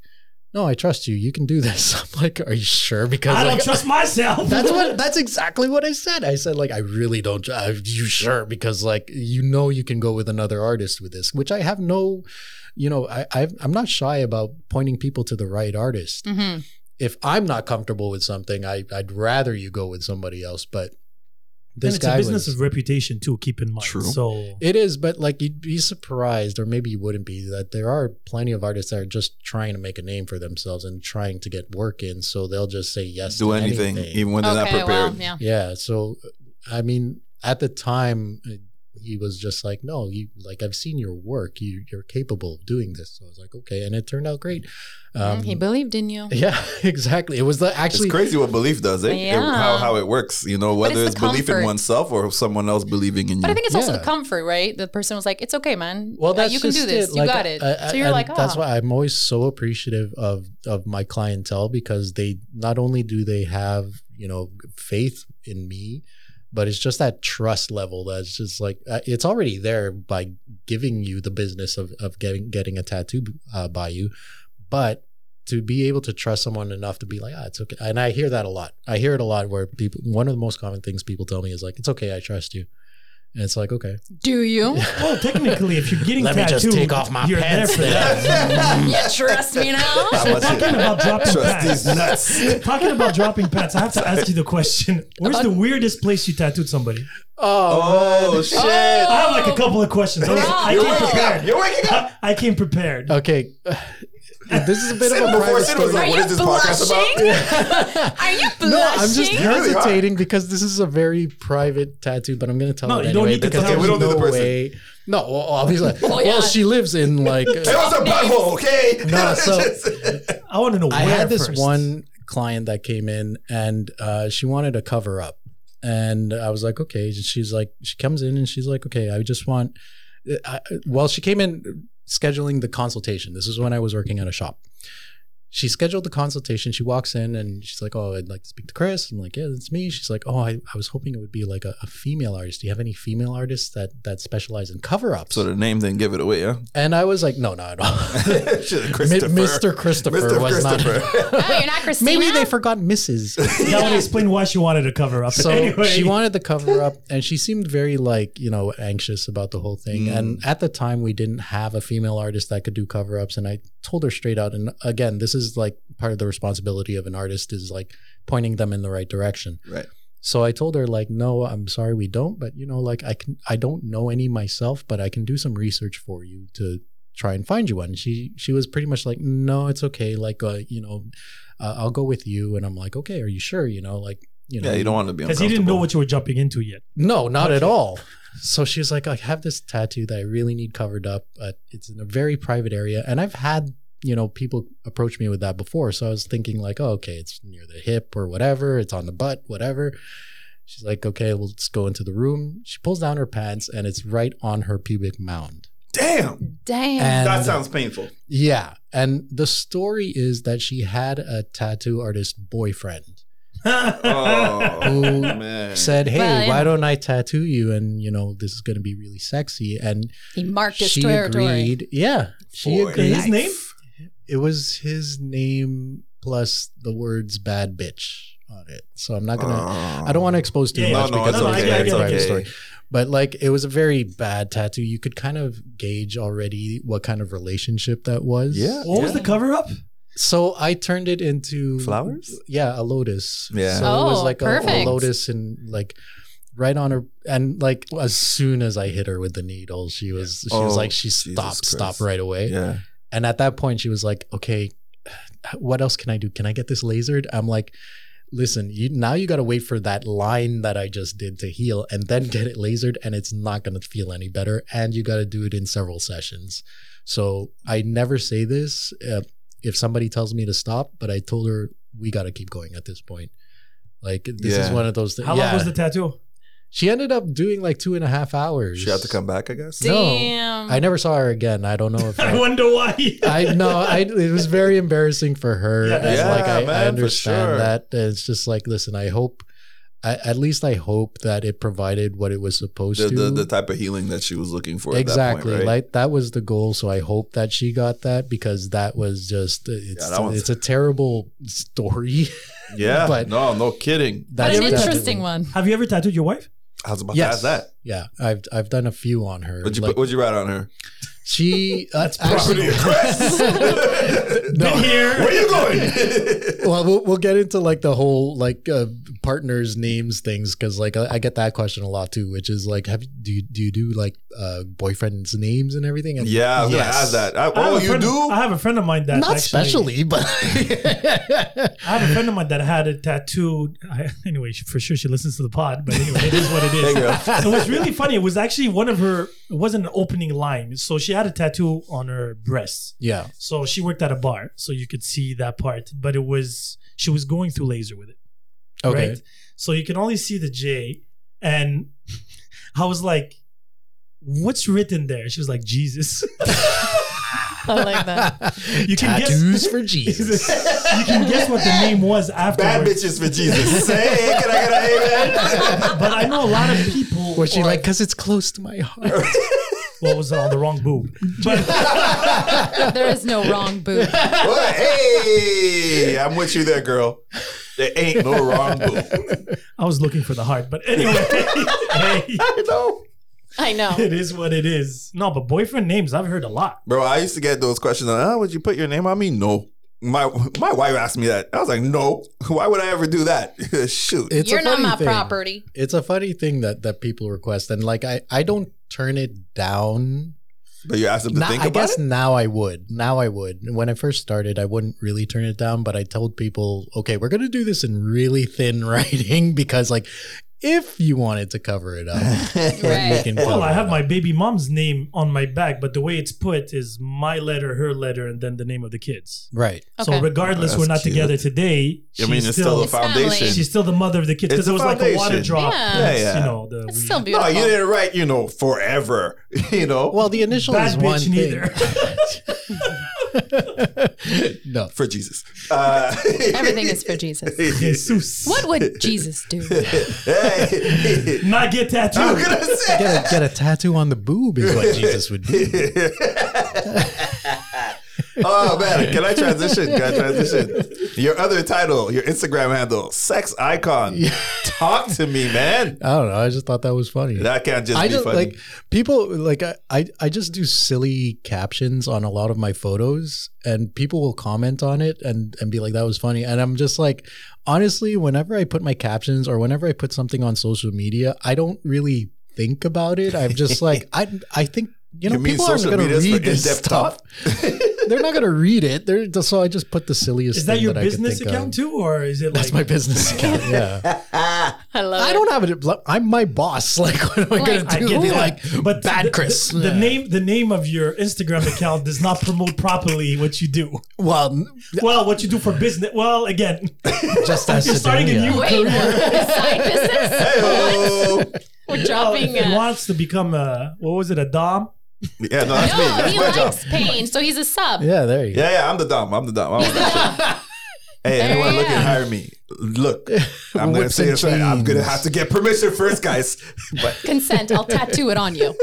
no, I trust you. You can do this. I'm like, are you sure? Because I don't like, trust myself. That's what. That's exactly what I said. I said, like, I really don't. Are you sure? Because, like, you know, you can go with another artist with this, which I have no, you know, I, I've, I'm not shy about pointing people to the right artist. Mm-hmm. If I'm not comfortable with something, I, I'd rather you go with somebody else. But this and it's guy a business was, of reputation too, keep in mind. True. So it is, but like you'd be surprised, or maybe you wouldn't be, that there are plenty of artists that are just trying to make a name for themselves and trying to get work in, so they'll just say yes do to anything, anything even when they're okay, not prepared. Well, yeah. yeah. So I mean, at the time he was just like, no, you like I've seen your work. You you're capable of doing this. So I was like, okay, and it turned out great. Um, he believed in you. Yeah, exactly. It was the, actually it's crazy what belief does, eh? Yeah. It, how how it works, you know, whether it's, it's belief in oneself or someone else believing in you. But I think it's yeah. also the comfort, right? The person was like, "It's okay, man. Well, that's uh, you can do this. It. You like, got it." I, I, so you're like, oh. That's why I'm always so appreciative of of my clientele, because they not only do they have, you know, faith in me, but it's just that trust level that's just like, uh, it's already there by giving you the business of, of getting, getting a tattoo uh, by you. But to be able to trust someone enough to be like, ah, it's okay. And I hear that a lot. I hear it a lot where people, one of the most common things people tell me is like, it's okay, I trust you. And it's like, okay. Do you? Well, technically, if you're getting Let tattooed, Let me just take off my pants. You trust me now? So talking about dropping pants. Nuts. Talking about dropping pants, I have to ask you the question. Where's about- the weirdest place you tattooed somebody? Oh, oh shit. Oh. I have like a couple of questions. I, was, oh, I, came, prepared. You're waking up. I, I came prepared. Okay. This is a bit Sit of a private story. Like, what is this blushing? Podcast about? Are you blushing? No, I'm just hesitating because this is a very private tattoo, but I'm going to tell no, it you anyway. Don't need to tell. Okay, we don't know the person. Way. No, well, obviously. well, yeah. well, she lives in like... It was a butthole, okay? No, so... I want to know where I had this first. One client that came in, and uh, she wanted a cover-up. And I was like, okay. She's like, she comes in and she's like, okay, I just want... I, well, she came in... scheduling the consultation. This is when I was working at a shop. She scheduled the consultation. She walks in and she's like, oh, I'd like to speak to Chris. I'm like, yeah, that's me. She's like, oh, I, I was hoping it would be like a, a female artist. Do you have any female artists that that specialize in cover-ups? So the name didn't give it away, yeah? And I was like, no, not at all. Christopher. M- Mister Christopher Mister was Christopher. Not. Oh, you're not Christina? Maybe they forgot Missus Yeah, I want to explain why she wanted a cover-up. So anyway. She wanted the cover-up, and she seemed very like, you know, anxious about the whole thing. Mm. And at the time, we didn't have a female artist that could do cover-ups. And I told her straight out, and again, this is like part of the responsibility of an artist is like pointing them in the right direction. Right. So I told her like, no, I'm sorry, we don't, but you know, like I can, I don't know any myself, but I can do some research for you to try and find you one. She, she was pretty much like, no, it's okay. Like, uh, you know, uh, I'll go with you. And I'm like, okay, are you sure? You know, like, you know, yeah, you don't want to be uncomfortable. Because he didn't know what you were jumping into yet. No, not okay. at all. So she was like, I have this tattoo that I really need covered up, but it's in a very private area. And I've had, you know, people approached me with that before. So I was thinking like, oh, okay, it's near the hip or whatever. It's on the butt, whatever. She's like, okay, well, let's go into the room. She pulls down her pants and it's right on her pubic mound. Damn. Damn. And that sounds painful. Yeah. And the story is that she had a tattoo artist boyfriend. oh, who man. Said, hey, well, yeah. why don't I tattoo you? And, you know, this is going to be really sexy. And he marked his territory. Agreed. Yeah. She Boy, agreed. His name? It was his name plus the words "bad bitch" on it. So I'm not gonna. Oh. I don't want to expose too yeah, much no, because no, it's, okay, okay, it's okay. Story. But like, it was a very bad tattoo. You could kind of gauge already what kind of relationship that was. Yeah. What yeah. was the cover up? So I turned it into flowers. Yeah, a lotus. Yeah. So oh, it was like a, a lotus and like. Right on her, and like as soon as I hit her with the needle, she was she oh, was like she stopped, stopped right away. Yeah. And at that point, she was like, "Okay, what else can I do? Can I get this lasered?" I'm like, "Listen, you, now you got to wait for that line that I just did to heal, and then get it lasered, and it's not gonna feel any better. And you got to do it in several sessions." So I never say this uh, if somebody tells me to stop, but I told her we got to keep going at this point. Like this yeah. is one of those things. How yeah. long was the tattoo? She ended up doing like two and a half hours. She had to come back, I guess. Damn. No, I never saw her again. I don't know if I, I wonder why. I know. I it was very embarrassing for her. Yeah, yeah like I, man, I understand for sure. that. It's just like, listen, I hope I, at least I hope that it provided what it was supposed the, to. The, the type of healing that she was looking for. Exactly. At that point, right? Like, that was the goal. So I hope that she got that, because that was just, it's, yeah, it's a terrible story. Yeah. But no, no kidding. That's an interesting one. Have you ever tattooed your wife? I was about yes. to ask that. Yeah. I've, I've done a few on her. What'd you, like, what'd you write on her? She that's uh, property address. No. Here. Where are you going? Well, well, we'll get into like the whole like uh, partners names things, because like I, I get that question a lot too, which is like, have do you do you do like uh, boyfriends' names and everything? And yeah, I was yes. gonna ask that. I, I oh, you friend, do? I have a friend of mine that not specially, but I have a friend of mine that had it tattooed. I, anyway, she, for sure she listens to the pod, but anyway, it is what it is. It was really funny. It was actually one of her. It wasn't an opening line, so she. She had a tattoo on her breast. Yeah. So she worked at a bar, so you could see that part. But it was, she was going through laser with it. Okay. Right? So you can only see the J. And I was like, what's written there? She was like, Jesus. I like that. You can Tattoos guess, for Jesus. You can guess what the name was afterwards. Bad bitches for Jesus. Hey, can I get an amen? But I know a lot of people. Was she or, like, because it's close to my heart. Well, was on the wrong boob. But there is no wrong boob. Well, hey, I'm with you there, girl. There ain't no wrong boob. I was looking for the heart, but anyway. Hey, I know. I know. It is what it is. No, but boyfriend names, I've heard a lot. Bro, I used to get those questions on, oh, would you put your name on me? No. My my wife asked me that. I was like, no. Why would I ever do that? Shoot. It's You're not my thing. property. It's a funny thing that, that people request. And like, I, I don't turn it down. But you asked them to now, think about it? I guess it? now I would. Now I would. When I first started, I wouldn't really turn it down. But I told people, okay, we're going to do this in really thin writing, because like, if you wanted to cover it up. Right. Cover well, I have my baby mom's name on my back, but the way it's put is my letter, her letter, and then the name of the kids. Right. Okay. So regardless, oh, we're not cute. together today. I mean, it's still, still a foundation. She's still the mother of the kids, because it was foundation. like a water drop. Yeah. Yeah, yeah. You know, the, it's still beautiful. No, you didn't write, you know, forever. You know? Well, the initial Bad is one thing. Neither. No, for Jesus. Uh, Everything is for Jesus. Jesus. What would Jesus do? Hey. Not get tattooed. I'm gonna say. Get, a, get a tattoo on the boob is what Jesus would do. Oh man, can I transition? Can I transition? Your other title, your Instagram handle, sex icon. Yeah. Talk to me, man. I don't know. I just thought that was funny. That can't just I be just, funny. Like, people, like I, I, I just do silly captions on a lot of my photos, and people will comment on it and, and be like, that was funny. And I'm just like, honestly, whenever I put my captions or whenever I put something on social media, I don't really think about it. I'm just like, I, I think, you know, you people aren't going to read this stuff. They're not going to read it. They're, so I just put the silliest thing that I could think of. Is that your business account too, or is it like? That's my business account, yeah. I love it. I don't have it. I'm my boss. Like, what am I going to do? Be like, but bad Chris. The, the, yeah. the, name, the name of your Instagram account does not promote properly what you do. Well, well, what you do for business. Well, again, just as you're starting a new career. Side business? Hey-oh. We're dropping it. He wants to become a, what was it, a Dom? Yeah, no, that's no, me. That's he my likes job. Pain, so he's a sub. Yeah, there you go. Yeah, yeah, I'm the dumb. I'm the dumb. I'm the hey, there anyone looking, hire me. Look, I'm going to say this right. I'm going to have to get permission first, guys. But. Consent. I'll tattoo it on you.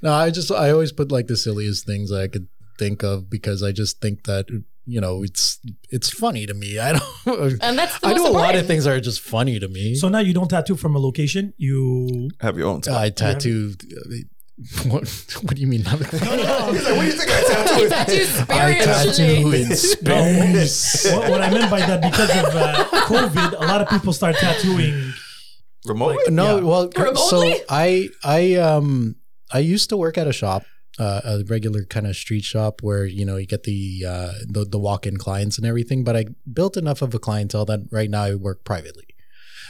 No, I just, I always put like the silliest things I could think of, because I just think that, you know, it's it's funny to me. I don't. And that's the I do a lot of things that are just funny to me. So now you don't tattoo from a location. You have your own tattoo. I tattoo. What, what do you mean? No, no, no. He's like, what do you think I tattoo? I tattoo spiritually. I tattoo in space. What, what I meant by that, because of uh, COVID, a lot of people start tattooing remotely. Like, no, yeah. well, remotely? so I I um I used to work at a shop, uh, a regular kind of street shop where, you know, you get the uh the, the walk-in clients and everything. But I built enough of a clientele that right now I work privately.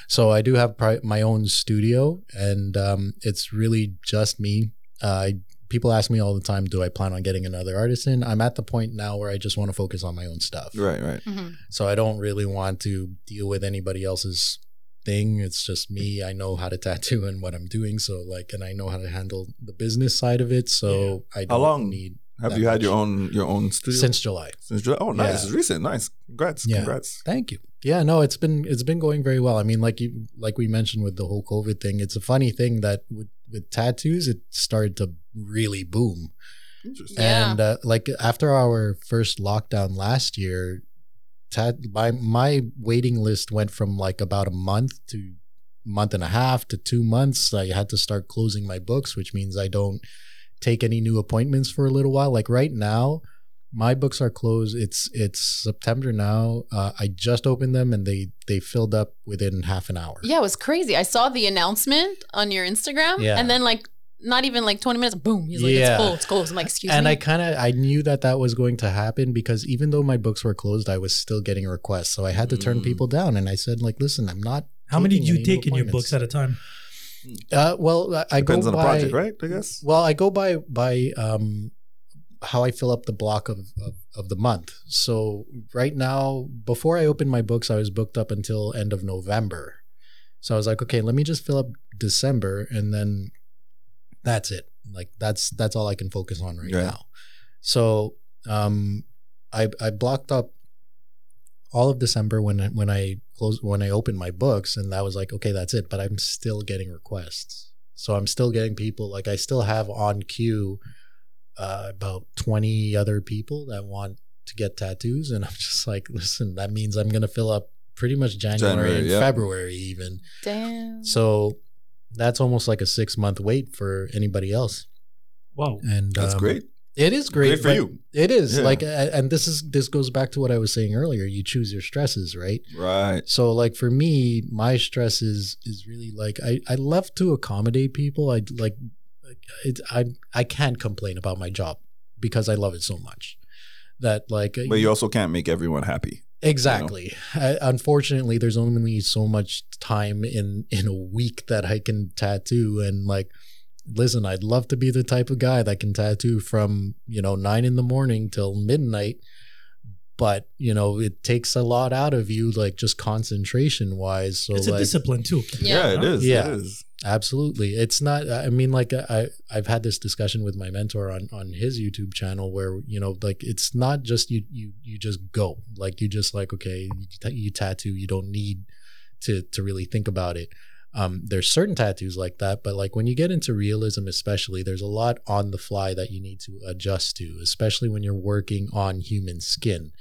So I do have pri- my own studio, and um, it's really just me. Uh, I, people ask me all the time, do I plan on getting another artist in? I'm at the point now where I just want to focus on my own stuff. Right, right. Mm-hmm. So I don't really want to deal with anybody else's thing. It's just me. I know how to tattoo and what I'm doing. So like, and I know how to handle the business side of it. So yeah. I don't how long need. Have you much. had your own your own studio since July? Since July. Oh, nice! Yeah. It's recent. Nice. Congrats. Yeah. Congrats. Thank you. Yeah. No, it's been it's been going very well. I mean, like you like we mentioned with the whole COVID thing, it's a funny thing that with, with tattoos, it started to really boom. Interesting. And yeah. uh, like after our first lockdown last year, tat- my, my waiting list went from like about a month to month and a half to two months. I had to start closing my books, which means I don't take any new appointments for a little while. Like right now, my books are closed. It's it's September now. Uh, I just opened them and they they filled up within half an hour. Yeah, it was crazy. I saw the announcement on your Instagram, yeah. and then like not even like twenty minutes, boom. He's like, yeah. it's full, it's closed. I'm like, excuse and me. And I kind of, I knew that that was going to happen because even though my books were closed, I was still getting requests. So I had to turn mm. people down. And I said like, listen, I'm not. How many do you take in your books at a time? Uh, well, I Depends go by, on the project, right? I guess. Well, I go by by um, how I fill up the block of, of, of the month. So right now, before I opened my books, I was booked up until end of November. So I was like, okay, let me just fill up December, and then that's it. Like that's that's all I can focus on right yeah. now. So um, I I blocked up all of December when when I. when I opened my books, and that was like, okay, that's it. But I'm still getting requests. So I'm still getting people, like I still have on queue uh, about twenty other people that want to get tattoos. And I'm just like, listen, that means I'm going to fill up pretty much January, January and yeah. February even. Damn. So that's almost like a six month wait for anybody else. Wow. And that's um, great. It is great, great for you. It is yeah. like, and this is this goes back to what I was saying earlier. You choose your stresses, right? Right. So, like for me, my stress is is really like I, I love to accommodate people. I like it. I I can't complain about my job because I love it so much that like. But you also can't make everyone happy. Exactly. You know? I, unfortunately, there's only so much time in in a week that I can tattoo, and like. Listen, I'd love to be the type of guy that can tattoo from, you know, nine in the morning till midnight. But, you know, it takes a lot out of you, like just concentration wise. So it's a like, discipline too. Yeah, yeah, it is. Yeah, it is. Absolutely. It's not, I mean, like I, I've had this discussion with my mentor on, on his YouTube channel where, you know, like it's not just you, you, you just go like, you just like, okay, you, you tattoo, you don't need to, to really think about it. Um, there's certain tattoos like that, but like when you get into realism, especially, there's a lot on the fly that you need to adjust to, especially when you're working on human skin,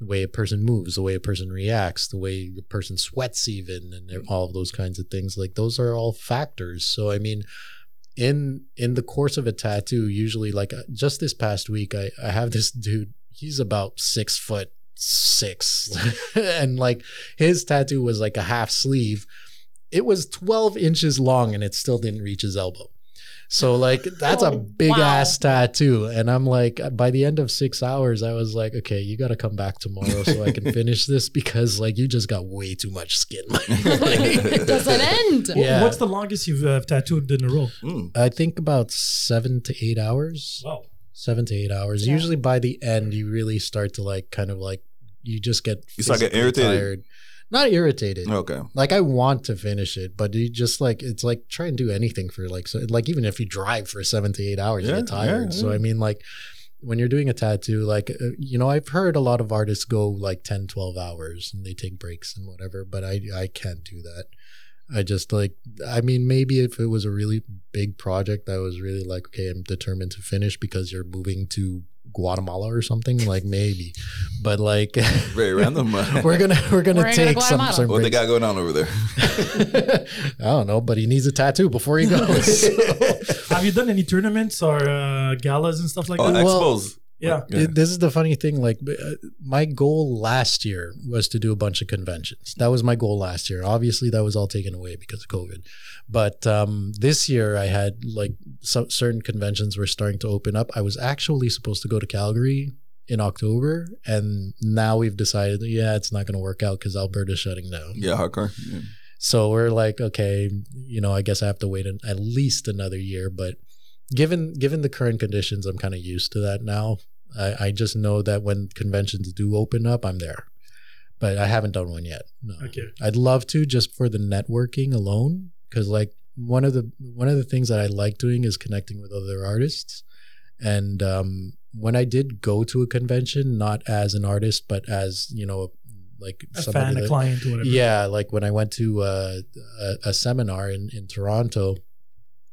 the way a person moves, the way a person reacts, the way a person sweats even, and all of those kinds of things. Like those are all factors. So, I mean, in, in the course of a tattoo, usually like just this past week, I, I have this dude, he's about six foot six and like his tattoo was like a half sleeve. It was twelve inches long and it still didn't reach his elbow. So like, that's oh, a big wow. ass tattoo. And I'm like, by the end of six hours, I was like, okay, you got to come back tomorrow so I can finish this because like, you just got way too much skin. It doesn't end. Yeah. What's the longest you've uh, tattooed in a row? Mm. I think about seven to eight hours, wow. seven to eight hours. Yeah. Usually by the end, you really start to like, kind of like, you just get, you start get irritated. Tired. Not irritated. Okay. Like I want to finish it, but you just like, it's like try and do anything for like, so like even if you drive for seven to eight hours, yeah, you get tired. Yeah, yeah. So I mean like when you're doing a tattoo, like, you know, I've heard a lot of artists go like ten, twelve hours and they take breaks and whatever, but I, I can't do that. I just like, I mean, maybe if it was a really big project that was really like, okay, I'm determined to finish because you're moving to Guatemala or something, like maybe, but like very random. we're gonna we're gonna we're take some. What well, they got going on over there? I don't know, but he needs a tattoo before he goes. So. Have you done any tournaments or uh, galas and stuff like oh, that? Well, expos. Yeah. yeah. This is the funny thing. Like uh, my goal last year was to do a bunch of conventions. That was my goal last year. Obviously that was all taken away because of COVID. But um, this year I had like some certain conventions were starting to open up. I was actually supposed to go to Calgary in October. And now we've decided, yeah, it's not going to work out because Alberta's shutting down. Yeah. Hardcore. Yeah. So we're like, okay, you know, I guess I have to wait an, at least another year, but Given given the current conditions, I'm kind of used to that now. I, I just know that when conventions do open up, I'm there. But I haven't done one yet. No. Okay. I'd love to just for the networking alone, because like one of the one of the things that I like doing is connecting with other artists, and um, when I did go to a convention, not as an artist, but as, you know, like a fan, a client, or whatever. Yeah, like when I went to uh, a, a seminar in, in Toronto,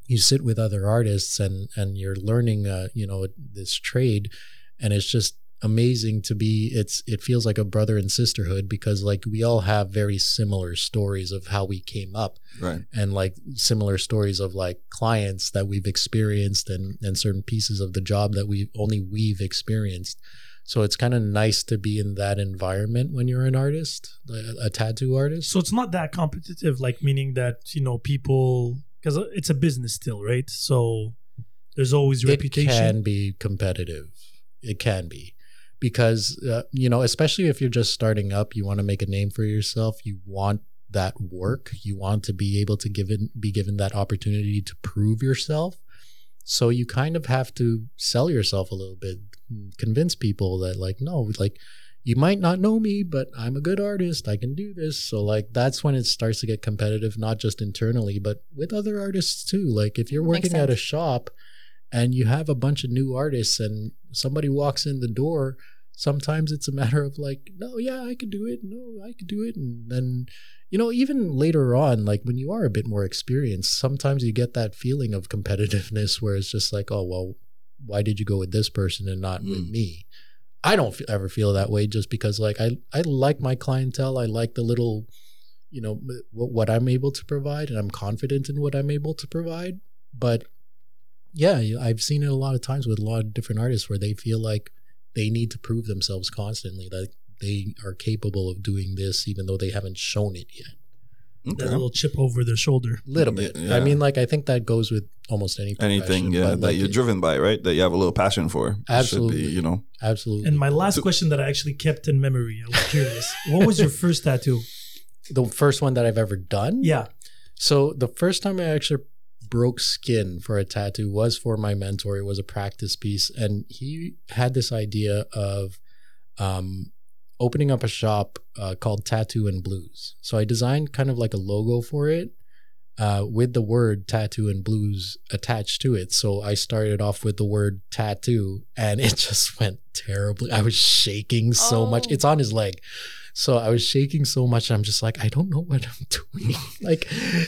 you sit with other artists and and you're learning, uh, you know, this trade, and it's just amazing to be. It's it feels like a brother and sisterhood, because like we all have very similar stories of how we came up, right? And like similar stories of like clients that we've experienced and and certain pieces of the job that we only we've experienced. So it's kind of nice to be in that environment when you're an artist, a, a tattoo artist. So it's not that competitive, like meaning that, you know, people, because it's a business still, right? So there's always reputation. It can be competitive. It can be. Because, uh, you know, especially if you're just starting up, you want to make a name for yourself. You want that work. You want to be able to give it, be given that opportunity to prove yourself. So you kind of have to sell yourself a little bit, convince people that like, no, like you might not know me, but I'm a good artist. I can do this. So like, that's when it starts to get competitive, not just internally, but with other artists too. Like if you're working at a shop and you have a bunch of new artists and somebody walks in the door, sometimes it's a matter of like, no, yeah, I could do it. No, I could do it. And then, you know, even later on, like when you are a bit more experienced, sometimes you get that feeling of competitiveness where it's just like, oh, well, why did you go with this person and not mm. with me? I don't f- ever feel that way, just because like I, I like my clientele. I like the little, you know, w- what I'm able to provide, and I'm confident in what I'm able to provide. But yeah, I've seen it a lot of times with a lot of different artists where they feel like they need to prove themselves constantly, that they are capable of doing this, even though they haven't shown it yet. Okay. That little chip over their shoulder. A little bit. Yeah. I mean, like, I think that goes with almost any profession. Anything, yeah, that like you're it, driven by, right? That you have a little passion for. Absolutely. Should be, you know. Absolutely. And my last question that I actually kept in memory, I was curious. What was your first tattoo? The first one that I've ever done? Yeah. So the first time I actually broke skin for a tattoo was for my mentor. It was a practice piece. And he had this idea of... um. opening up a shop uh, called Tattoo and Blues. So I designed kind of like a logo for it uh, with the word Tattoo and Blues attached to it. So I started off with the word tattoo, and it just went terribly. I was shaking so oh. much. It's on his leg. So I was shaking so much. I'm just like, I don't know what I'm doing. Like,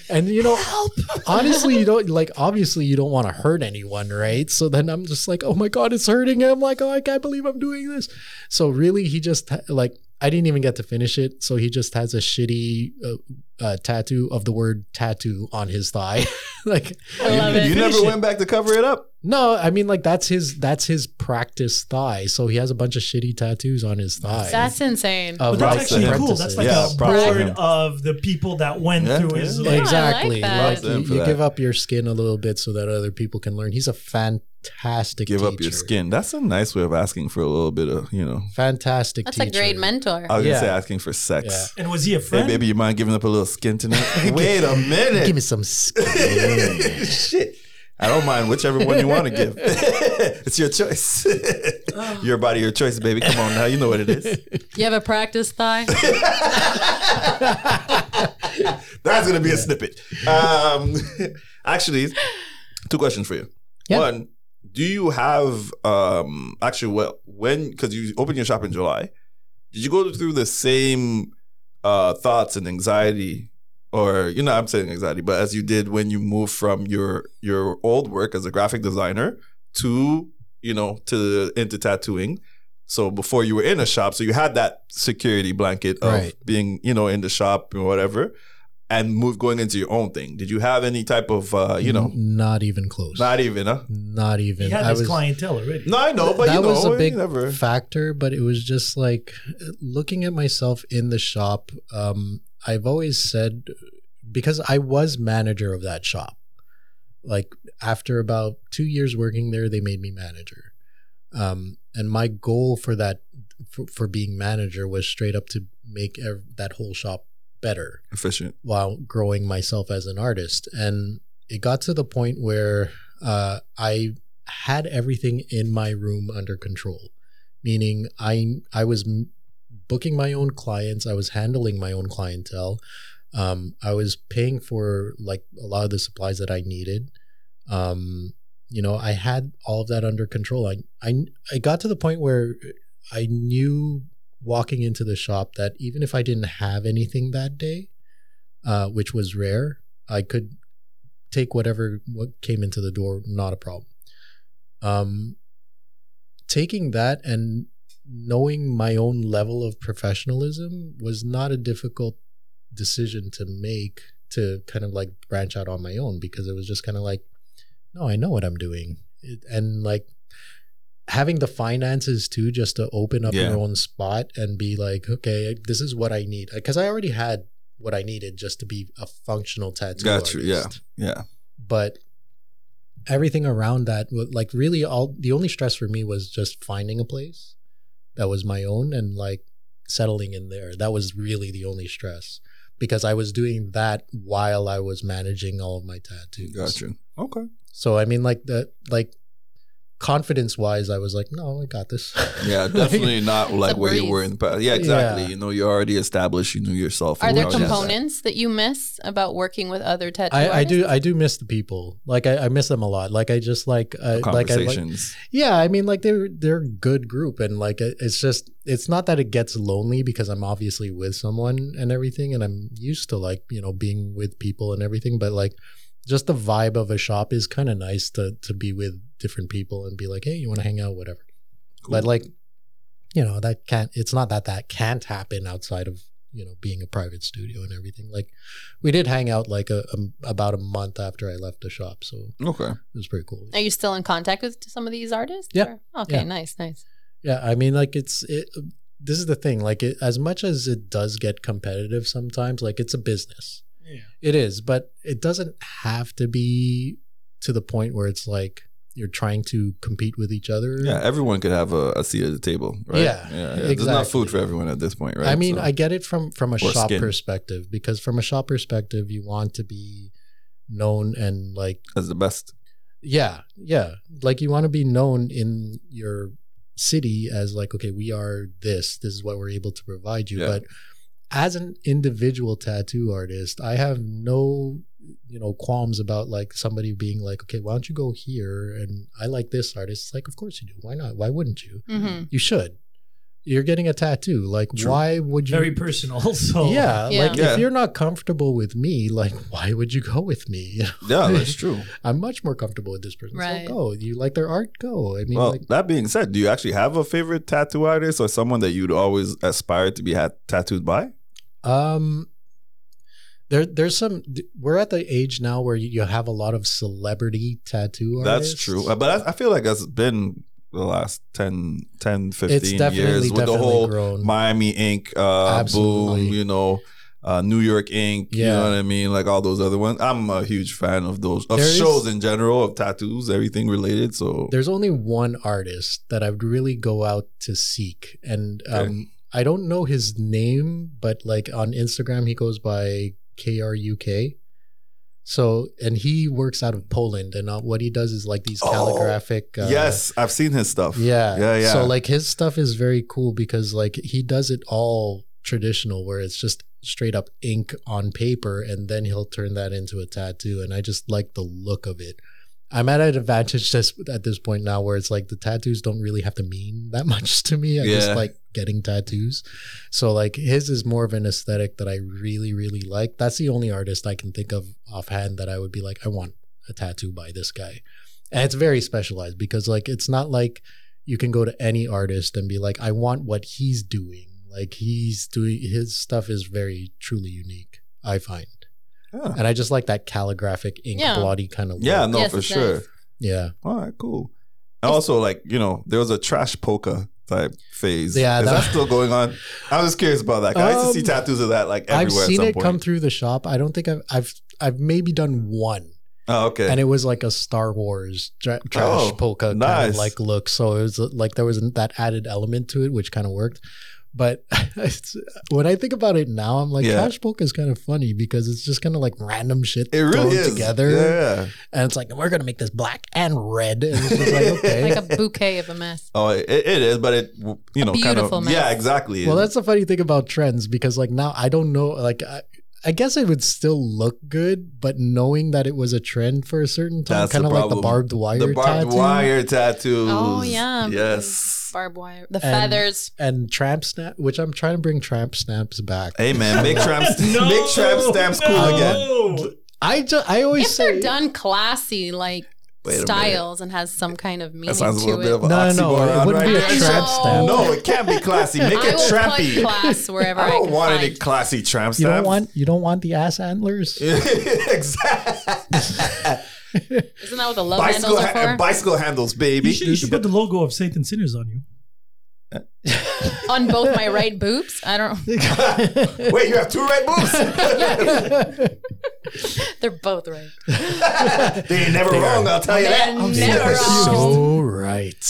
and you know, help. Honestly, you don't like, obviously you don't want to hurt anyone. Right. So then I'm just like, oh my God, it's hurting. And I'm like, oh, I can't believe I'm doing this. So really he just like, I didn't even get to finish it. So he just has a shitty uh, uh, tattoo of the word tattoo on his thigh. Like, I love you, it. You never went back to cover it up. No, I mean, like that's his that's his practice thigh. So he has a bunch of shitty tattoos on his thigh. That's insane. But that's actually cool. That's like yeah, a board of the people that went yeah, through his yeah. life. Exactly. Yeah, I like that. Like, you you give up your skin a little bit so that other people can learn. He's a fantastic give teacher. Give up your skin. That's a nice way of asking for a little bit of, you know. Fantastic that's teacher. That's a great mentor. I was yeah. going to say asking for sex. Yeah. And was he a friend? Hey, baby, you mind giving up a little skin tonight? Wait a minute. Give me some skin. Shit. I don't mind whichever one you want to give. It's your choice. Your body, your choice, baby. Come on now. You know what it is. You have a practice thigh? That's going to be yeah. a snippet. Um, actually, two questions for you. Yep. One, do you have, um, actually, well, when, because you opened your shop in July, did you go through the same uh, thoughts and anxiety? Or, you know, I'm saying anxiety, but as you did when you moved from your your old work as a graphic designer to, you know, to into tattooing. So before you were in a shop, so you had that security blanket of right. being, you know, in the shop or whatever, and move going into your own thing. Did you have any type of, uh, you know? Not even close. Not even, huh? Not even. You had I this was, clientele already. No, I know, but that you know. That was a big never... factor, but it was just like looking at myself in the shop, um, I've always said, because I was manager of that shop, like after about two years working there, they made me manager. Um, and my goal for that, for, for being manager was straight up to make ev- that whole shop better. Efficient. While growing myself as an artist. And it got to the point where uh, I had everything in my room under control, meaning I I was... M- booking my own clients. I was handling my own clientele. Um, I was paying for like a lot of the supplies that I needed. Um, you know, I had all of that under control. I, I, I got to the point where I knew walking into the shop that even if I didn't have anything that day, uh, which was rare, I could take whatever what came into the door, not a problem. Um, taking that and knowing my own level of professionalism was not a difficult decision to make, to kind of like branch out on my own, because it was just kind of like, no, I know what I'm doing. It, and like having the finances too, just to open up yeah. your own spot and be like, okay, this is what I need. Because I already had what I needed just to be a functional tattoo gotcha. artist. Yeah, yeah. But everything around that, like really all, the only stress for me was just finding a place that was my own and like settling in there. That was really the only stress, because I was doing that while I was managing all of my tattoos. Gotcha. Okay. So I mean, like the like confidence wise, I was like, no, I got this. Yeah, definitely like, not like where breeze. you were in the past. Yeah, exactly. Yeah. You know, you're already established. You know yourself. Are there components that you miss about working with other tattoo I, artists? I do. I do miss the people. Like I, I miss them a lot. Like I just like uh, conversations. Like, I, like, yeah, I mean, like they're they're a good group, and like it's just it's not that it gets lonely, because I'm obviously with someone and everything, and I'm used to like you know being with people and everything, but like. Just the vibe of a shop is kind of nice to to be with different people and be like, hey, you want to hang out, whatever. Cool. But like, you know, that can't, it's not that that can't happen outside of, you know, being a private studio and everything. Like we did hang out like a, a about a month after I left the shop. So okay. It was pretty cool. Are you still in contact with some of these artists? Yeah. Or? Okay. Yeah. Nice. Nice. Yeah. I mean, like it's, it, this is the thing, like it, as much as it does get competitive sometimes, like it's a business. Yeah. It is, but it doesn't have to be to the point where it's like you're trying to compete with each other. Yeah, everyone could have a, a seat at the table, right? Yeah, yeah, yeah. Exactly. There's not food for everyone at this point, right? I mean, so, I get it from, from a shop skin. perspective, because from a shop perspective, you want to be known and like... As the best. Yeah, yeah. Like you want to be known in your city as like, okay, we are this. This is what we're able to provide you, yeah. but... As an individual tattoo artist, I have no, you know, qualms about like somebody being like, okay, why don't you go here? And I like this artist. It's like, of course you do. Why not? Why wouldn't you? Mm-hmm. You should. You're getting a tattoo. Like, True. why would you? Very personal. So yeah, yeah. Like yeah. if you're not comfortable with me, like, why would you go with me? Yeah, that's true. I'm much more comfortable with this person. Right. So go. You like their art? Go. I mean, well, like, that being said, do you actually have a favorite tattoo artist or someone that you'd always aspire to be ha- tattooed by? Um, there, there's some, we're at the age now where you have a lot of celebrity tattoo artists. That's true. But I, I feel like that's been the last ten, ten, fifteen years with the whole grown. Miami Ink, uh, Absolutely. boom, you know, uh, New York Ink, yeah. you know what I mean? Like all those other ones. I'm a huge fan of those, of there shows is, in general, of tattoos, everything related. So there's only one artist that I would really go out to seek. And, um, okay. I don't know his name, but like on Instagram, he goes by K R U K. So, and he works out of Poland, and uh, what he does is like these calligraphic. Uh, yes, I've seen his stuff. Yeah. Yeah, yeah. So like his stuff is very cool, because like he does it all traditional, where it's just straight up ink on paper, and then he'll turn that into a tattoo. And I just like the look of it. I'm at an advantage just at this point now where it's like the tattoos don't really have to mean that much to me. I yeah. just like getting tattoos. So like his is more of an aesthetic that I really, really like. That's the only artist I can think of offhand that I would be like, I want a tattoo by this guy. And it's very specialized, because like, it's not like you can go to any artist and be like, I want what he's doing. Like he's doing, his stuff is very truly unique, I find. Yeah. And I just like that calligraphic ink yeah. bloody kind of look. Yeah, no, yes, for sure. Nice. Yeah. All right, cool. And also, like, you know, there was a trash polka type phase. Yeah, is that, that still going on? I was curious about that. Um, I used to see tattoos of that like everywhere. I've seen at some it point. come through the shop. I don't think I've, I've, I've maybe done one. Oh, okay. And it was like a Star Wars tra- trash oh, polka nice. kind of like look. So it was like there was that added element to it, which kind of worked. But when I think about it now, I'm like, yeah. trash polka is kind of funny, because it's just kind of like random shit it really thrown is. together. Yeah. And it's like, we're going to make this black and red. And it's just like, okay. Like a bouquet of a mess. Oh, it, it is, but it, you know, a beautiful kind of, mess. Yeah, exactly. Well, that's the funny thing about trends, because like now I don't know, like I, I guess it would still look good, but knowing that it was a trend for a certain time, kind of like the barbed wire tattoo. The barbed tattoo. wire tattoos. Oh, yeah. Yes. Barbed wire. The and, feathers. And tramp snap, which I'm trying to bring tramp snaps back. Hey, man, make tramp, no, make tramp stamps no. cool again. I, just, I always if say. If they're done classy, like. Styles and has some kind of meaning. That sounds to a little it. bit of an no, oxymoron, no, it wouldn't right? be a tramp stamp. No, it can't be classy. Make I it will trampy. Put class wherever I don't I can want find. any classy tramp stamps. You don't want you don't want the ass antlers. Exactly. Isn't that what the love bicycle handles are for? Ha- bicycle handles, baby. You should, you should put the logo of Saint and Sinners on you. On both my right boobs? I don't Wait, you have two right boobs? They're both right. They ain't never they wrong, are. I'll tell you They're that. I'm never so right.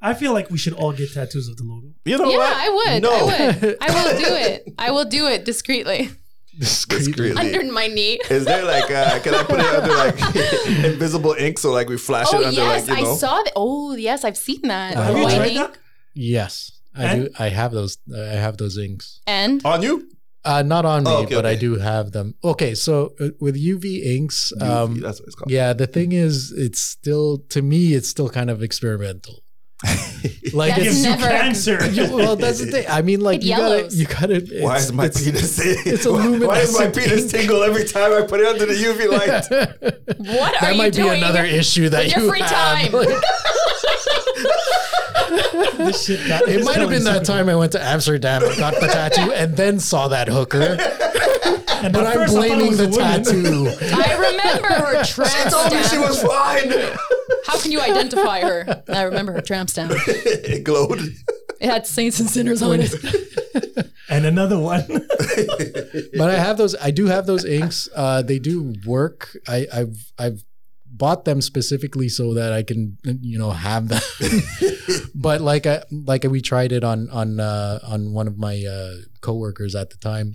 I feel like we should all get tattoos of the logo. You know yeah, what? Yeah, I would. No. I would. I will do it. I will do it discreetly. Discreetly. Under my knee. Is there like, uh, can I put it under like invisible ink so like we flash oh, it under yes, like, you know? I saw that. Oh, yes, I've seen that. Uh, have you tried that? Yes, I and? do. I have those. Uh, I have those inks. And? On you? Uh, not on me, oh, okay, but okay. I do have them. Okay, so uh, with U V inks, um, U V, that's what it's called. Yeah, the thing is, it's still, to me, it's still kind of experimental. Like that's it's never cancer. Well, that's the thing. I mean, like it you yellows. gotta, you gotta. Why is my penis? It's luminescent. Why does my penis tingle every time I put it under the U V light? What are that you doing? That might be another issue that you free have. Time. Like, this shit got, it might have been that time I went to Amsterdam and got the tattoo and then saw that hooker. And but I'm blaming the tattoo. I remember her tramp stamp. She told me she was fine. How can you identify her? I remember her tramp stamp. It glowed. It had saints and sinners on it. And another one. But I have those. I do have those inks. Uh, they do work. I, I've I've bought them specifically so that I can, you know, have them. But like I, like we tried it on on uh, on one of my uh, coworkers at the time.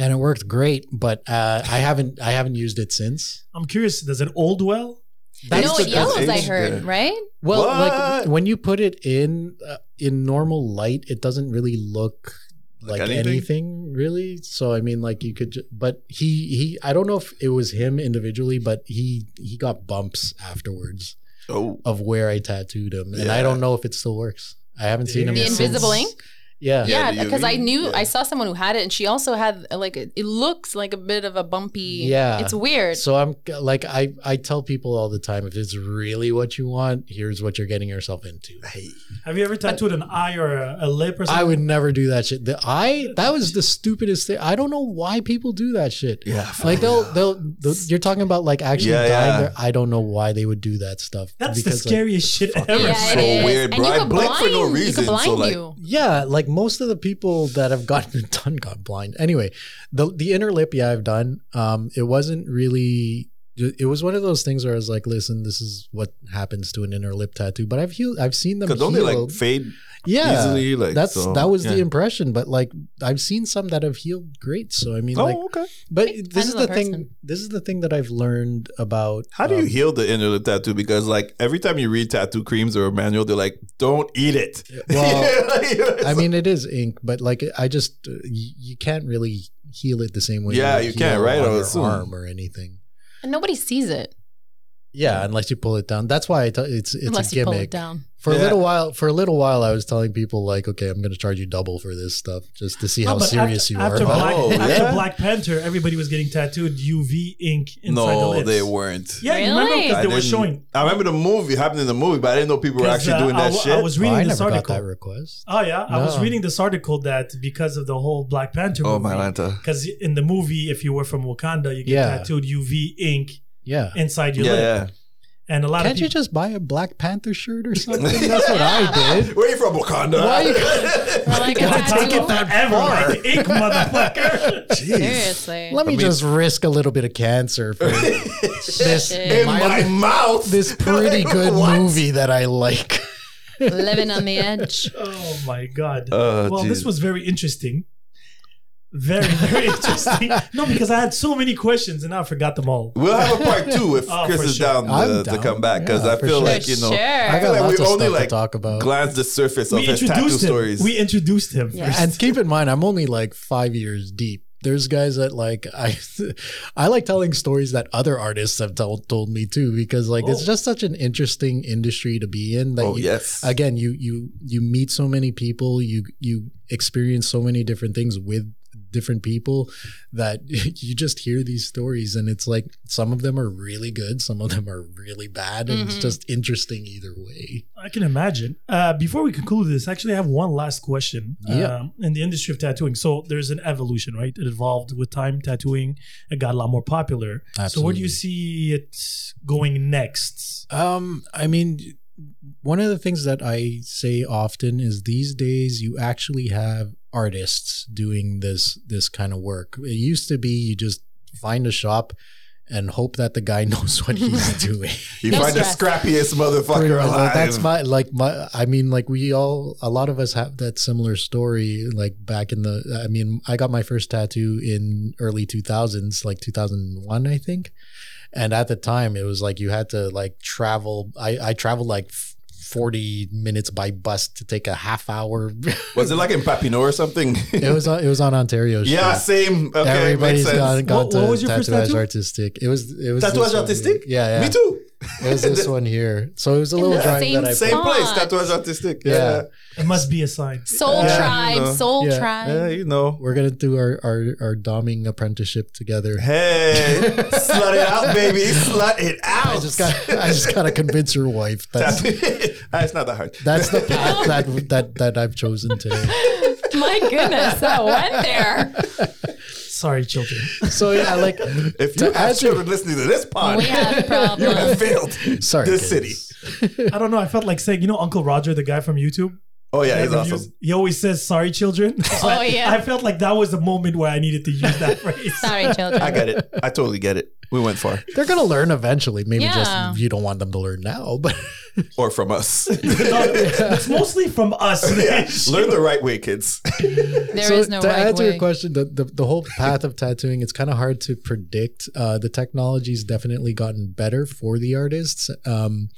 And it worked great, but uh, I haven't I haven't used it since. I'm curious, does it old well? That's no, it yellows, I heard, right? Well, what? like when you put it in uh, in normal light, it doesn't really look like, like anything? anything, really. So I mean, like you could, ju- but he he, I don't know if it was him individually, but he he got bumps afterwards oh. of where I tattooed him, yeah. and I don't know if it still works. I haven't Dang. seen him. The since. invisible ink. Yeah, yeah, because I knew yeah. I saw someone who had it, and she also had like a, it looks like a bit of a bumpy. Yeah, it's weird. So I'm like I, I tell people all the time, if it's really what you want, here's what you're getting yourself into. Have you ever tattooed but, an eye or a, a lip or something? I would never do that shit. The eye, that was the stupidest thing. I don't know why people do that shit. Yeah, like they'll they'll, they'll you're talking about like actually yeah, dying yeah. There. I don't know why they would do that stuff. That's because, the scariest like, shit ever. Yeah, so it is. weird, bro. I blink for no reason. You blind so like, you. Yeah, like. Most of the people that have gotten it done got blind. Anyway, the the inner lip, yeah, I've done. Um, it wasn't really. It was one of those things where I was like, "Listen, this is what happens to an inner lip tattoo." But I've healed. I've seen them. Because don't they like fade? Yeah, easily. Like that's so, that was yeah. the impression. But like, I've seen some that have healed great. So I mean, oh, like, okay. But this is the person. thing. This is the thing that I've learned about. How um, do you heal the inner lip tattoo? Because like every time you read tattoo creams or a manual, they're like, "Don't eat it." Well, you know, I mean, it is ink, but like, I just uh, you, you can't really heal it the same way. Yeah, you, you can't, right? On your arm or anything. And nobody sees it. Yeah, unless you pull it down. That's why I t- it's it's unless a gimmick. You pull it down. For yeah. a little while, for a little while, I was telling people like, okay, I'm going to charge you double for this stuff just to see no, how serious after, you after are. Black, oh, after yeah? Black Panther, everybody was getting tattooed U V ink inside no, the lips. No, they weren't. Yeah, really? Remember because they were showing. I remember the movie happened in the movie, but I didn't know people were actually uh, doing I, that I, shit. I was reading oh, I this never article. Got that request. Oh yeah, no. I was reading this article that because of the whole Black Panther. Oh movie, my Lanta. Because in the movie, if you were from Wakanda, you get yeah. tattooed U V ink. Yeah. Inside your yeah, lip. Yeah. And a lot Can't of people, you just buy a Black Panther shirt or something? That's what I did. Where are you from, Wakanda? Why you well, like gotta take it that ever, far? Like ink, motherfucker. Jeez. Seriously. Let me I mean, just risk a little bit of cancer for this in my, my mouth. This pretty good movie that I like. Living on the edge. Oh my God. Uh, well, geez. This was very interesting. Very, very interesting. No, because I had so many questions and I forgot them all. We'll have a part two if oh, Chris is sure. down, to, down to come back because yeah, I feel sure. like, you know, sure. I feel like we only like glanced the surface we of his tattoo him. stories. We introduced him. Yes. And keep in mind, I'm only like five years deep. there's guys that like, I, I like telling stories that other artists have told, told me too, because like, oh. it's just such an interesting industry to be in that, oh, you, yes. again, you, you, you meet so many people, you, you experience so many different things with different people that you just hear these stories, and it's like, some of them are really good. Some of them are really bad, and mm-hmm. it's just interesting either way. I can imagine. Uh, before we conclude this, actually I have one last question. Yeah. Um, in the industry of tattooing. So there's an evolution, right? It evolved with time. Tattooing, it got a lot more popular. Absolutely. So where do you see it going next? Um, I mean, one of the things that I say often is these days you actually have artists doing this this kind of work. It used to be you just find a shop and hope that the guy knows what he's doing. You no find stress. The scrappiest motherfucker alive. That's my like my. I mean, like we all, a lot of us have that similar story. Like back in the, I mean, I got my first tattoo in early two thousands, like two thousand one, I think. And at the time, it was like you had to like travel. I I traveled like forty minutes by bus to take a half hour. Was it like in Papineau or something? It was on, it was on Ontario. Yeah, street. Same. Okay, everybody's got, got what, to what was your tattoo as artistic. It was it was tattoo as artistic. Yeah, yeah, me too. It was this one here. So it was a little yeah. drawing that I same put. Place. Tattoo as artistic. Yeah. yeah. It must be a sign. Soul yeah. tribe. You know. Soul yeah. tribe. Yeah, you know. We're going to do our, our, our doming apprenticeship together. Hey. Slut it out, baby. Slut it out. I just got I just got to convince your wife. That's, that's not that hard. That's the path that, that, that I've chosen today. My goodness. That went there. Sorry, children. So yeah, like if you have children listening to this pod, we have problems. You have failed. Sorry, this kids. City. I don't know. I felt like saying, you know, Uncle Roger, the guy from YouTube. Oh yeah, he's awesome. Use, he always says, "Sorry, children." So oh I, yeah. I felt like that was the moment where I needed to use that phrase. Sorry, children. I get it. I totally get it. We went far. They're gonna learn eventually. Maybe yeah. just you don't want them to learn now, but or from us. No, it's mostly from us. Yeah. Learn the right way, kids. There so is no to right answer way. Your question, the, the the whole path of tattooing, it's kind of hard to predict. Uh, the technology's definitely gotten better for the artists, um,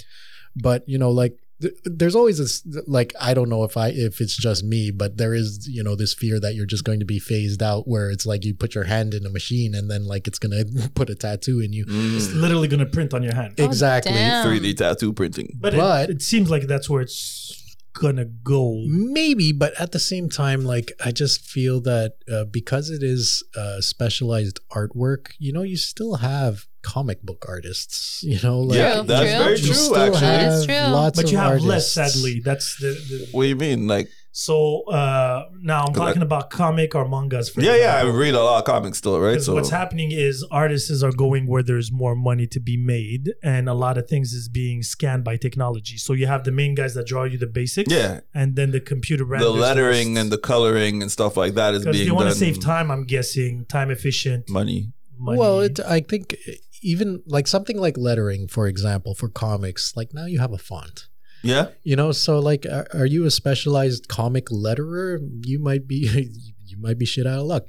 but you know, like. There's always this, like, I don't know if I if it's just me, but there is, you know, this fear that you're just going to be phased out, where it's like you put your hand in a machine and then like it's going to put a tattoo in you. Mm. It's literally going to print on your hand. Exactly. Oh, three D tattoo printing. But, but it, it seems like that's where it's going to go. Maybe. But at the same time, like, I just feel that uh, because it is uh, specialized artwork, you know, you still have comic book artists, you know, like yeah, that's true. Very true. Actually, that's true. Lots but you have artists. Less, sadly. That's the, the. What do you mean, like? So uh now I'm talking I, about comic or mangas. For yeah, yeah, I read a lot of comics still, right? So what's happening is artists are going where there's more money to be made, and a lot of things is being scanned by technology. So you have the main guys that draw you the basics, yeah, and then the computer brand, the lettering and the coloring and stuff like that is being. If you want done. To save time, I'm guessing time efficient, money, money. Well, it, I think. Even like something like lettering, for example, for comics, like now you have a font. Yeah. You know, so like, are, are you a specialized comic letterer? You might be, you might be shit out of luck.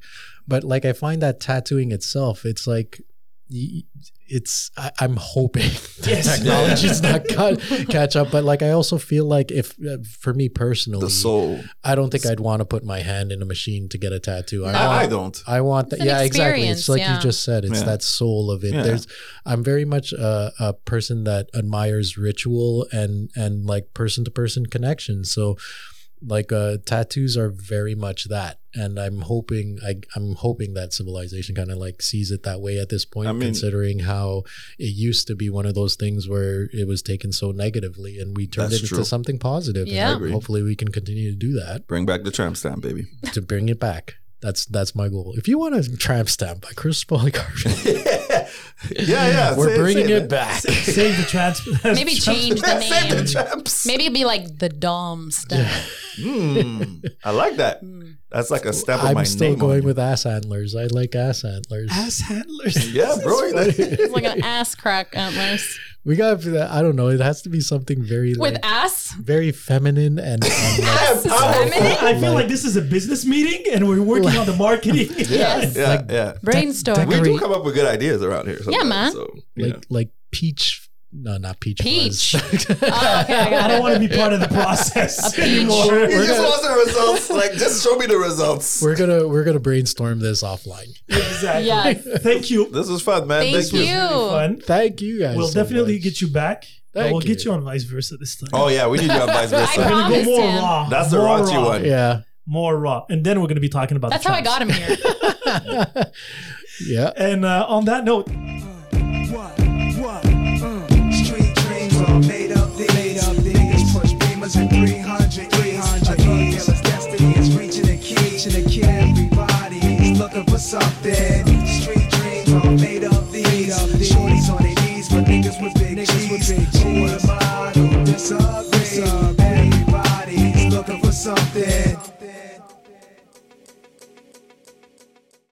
But like, I find that tattooing itself, it's like, it's, I, I'm hoping that yes. technology's not ca- catch up. But like, I also feel like if, uh, for me personally, the soul. I don't think I'd want to put my hand in a machine to get a tattoo. I, no, want, I don't. I want that. Yeah, exactly. It's like yeah. you just said, it's yeah. that soul of it. Yeah. There's, I'm very much a, a person that admires ritual and, and like person to person connection. So like uh, tattoos are very much that. And I'm hoping I, I'm hoping that civilization kind of like sees it that way at this point, I mean, considering how it used to be one of those things where it was taken so negatively and we turned it true. Into something positive. Yeah. And hopefully we can continue to do that. Bring back the tramp stamp, baby. To bring it back. That's that's my goal. If you want a tramp stamp by Christopher Polycarpio. yeah. yeah, yeah. We're say, bringing say it that. Back. Save the tramps. Maybe change the name. Save the tramps. Maybe it'd be like the Dom stamp. Yeah. mm, I like that. Mm. That's like a step of my name. I'm still going with ass antlers. I like ass antlers. Ass antlers? Yeah, bro. It's like an ass crack antlers. We got, I don't know, it has to be something very with like, ass? Very feminine and. and ass like, feminine? I feel like this is a business meeting and we're working on the marketing. yeah, yes. Yeah, like, yeah. Brainstorm. De- we do come up with good ideas around here. Yeah, man. So, like, know. Like peach No, not peach. Peach. Oh, okay, I, I don't want to be part of the process anymore. We're, we're just wants the results. Like, just show me the results. We're gonna we're gonna brainstorm this offline. Exactly. Yes. Thank you. This was fun, man. Thank this you. was really fun. Thank you guys. We'll so definitely much. get you back. Thank we'll you. get you on Vice Versa this time. Oh yeah, we need you on Vice Versa. We're gonna go more him. raw. That's the raunchy raw. one. Yeah, more raw. And then we're gonna be talking about. That's the how I got him here. Yeah. And uh, on that note.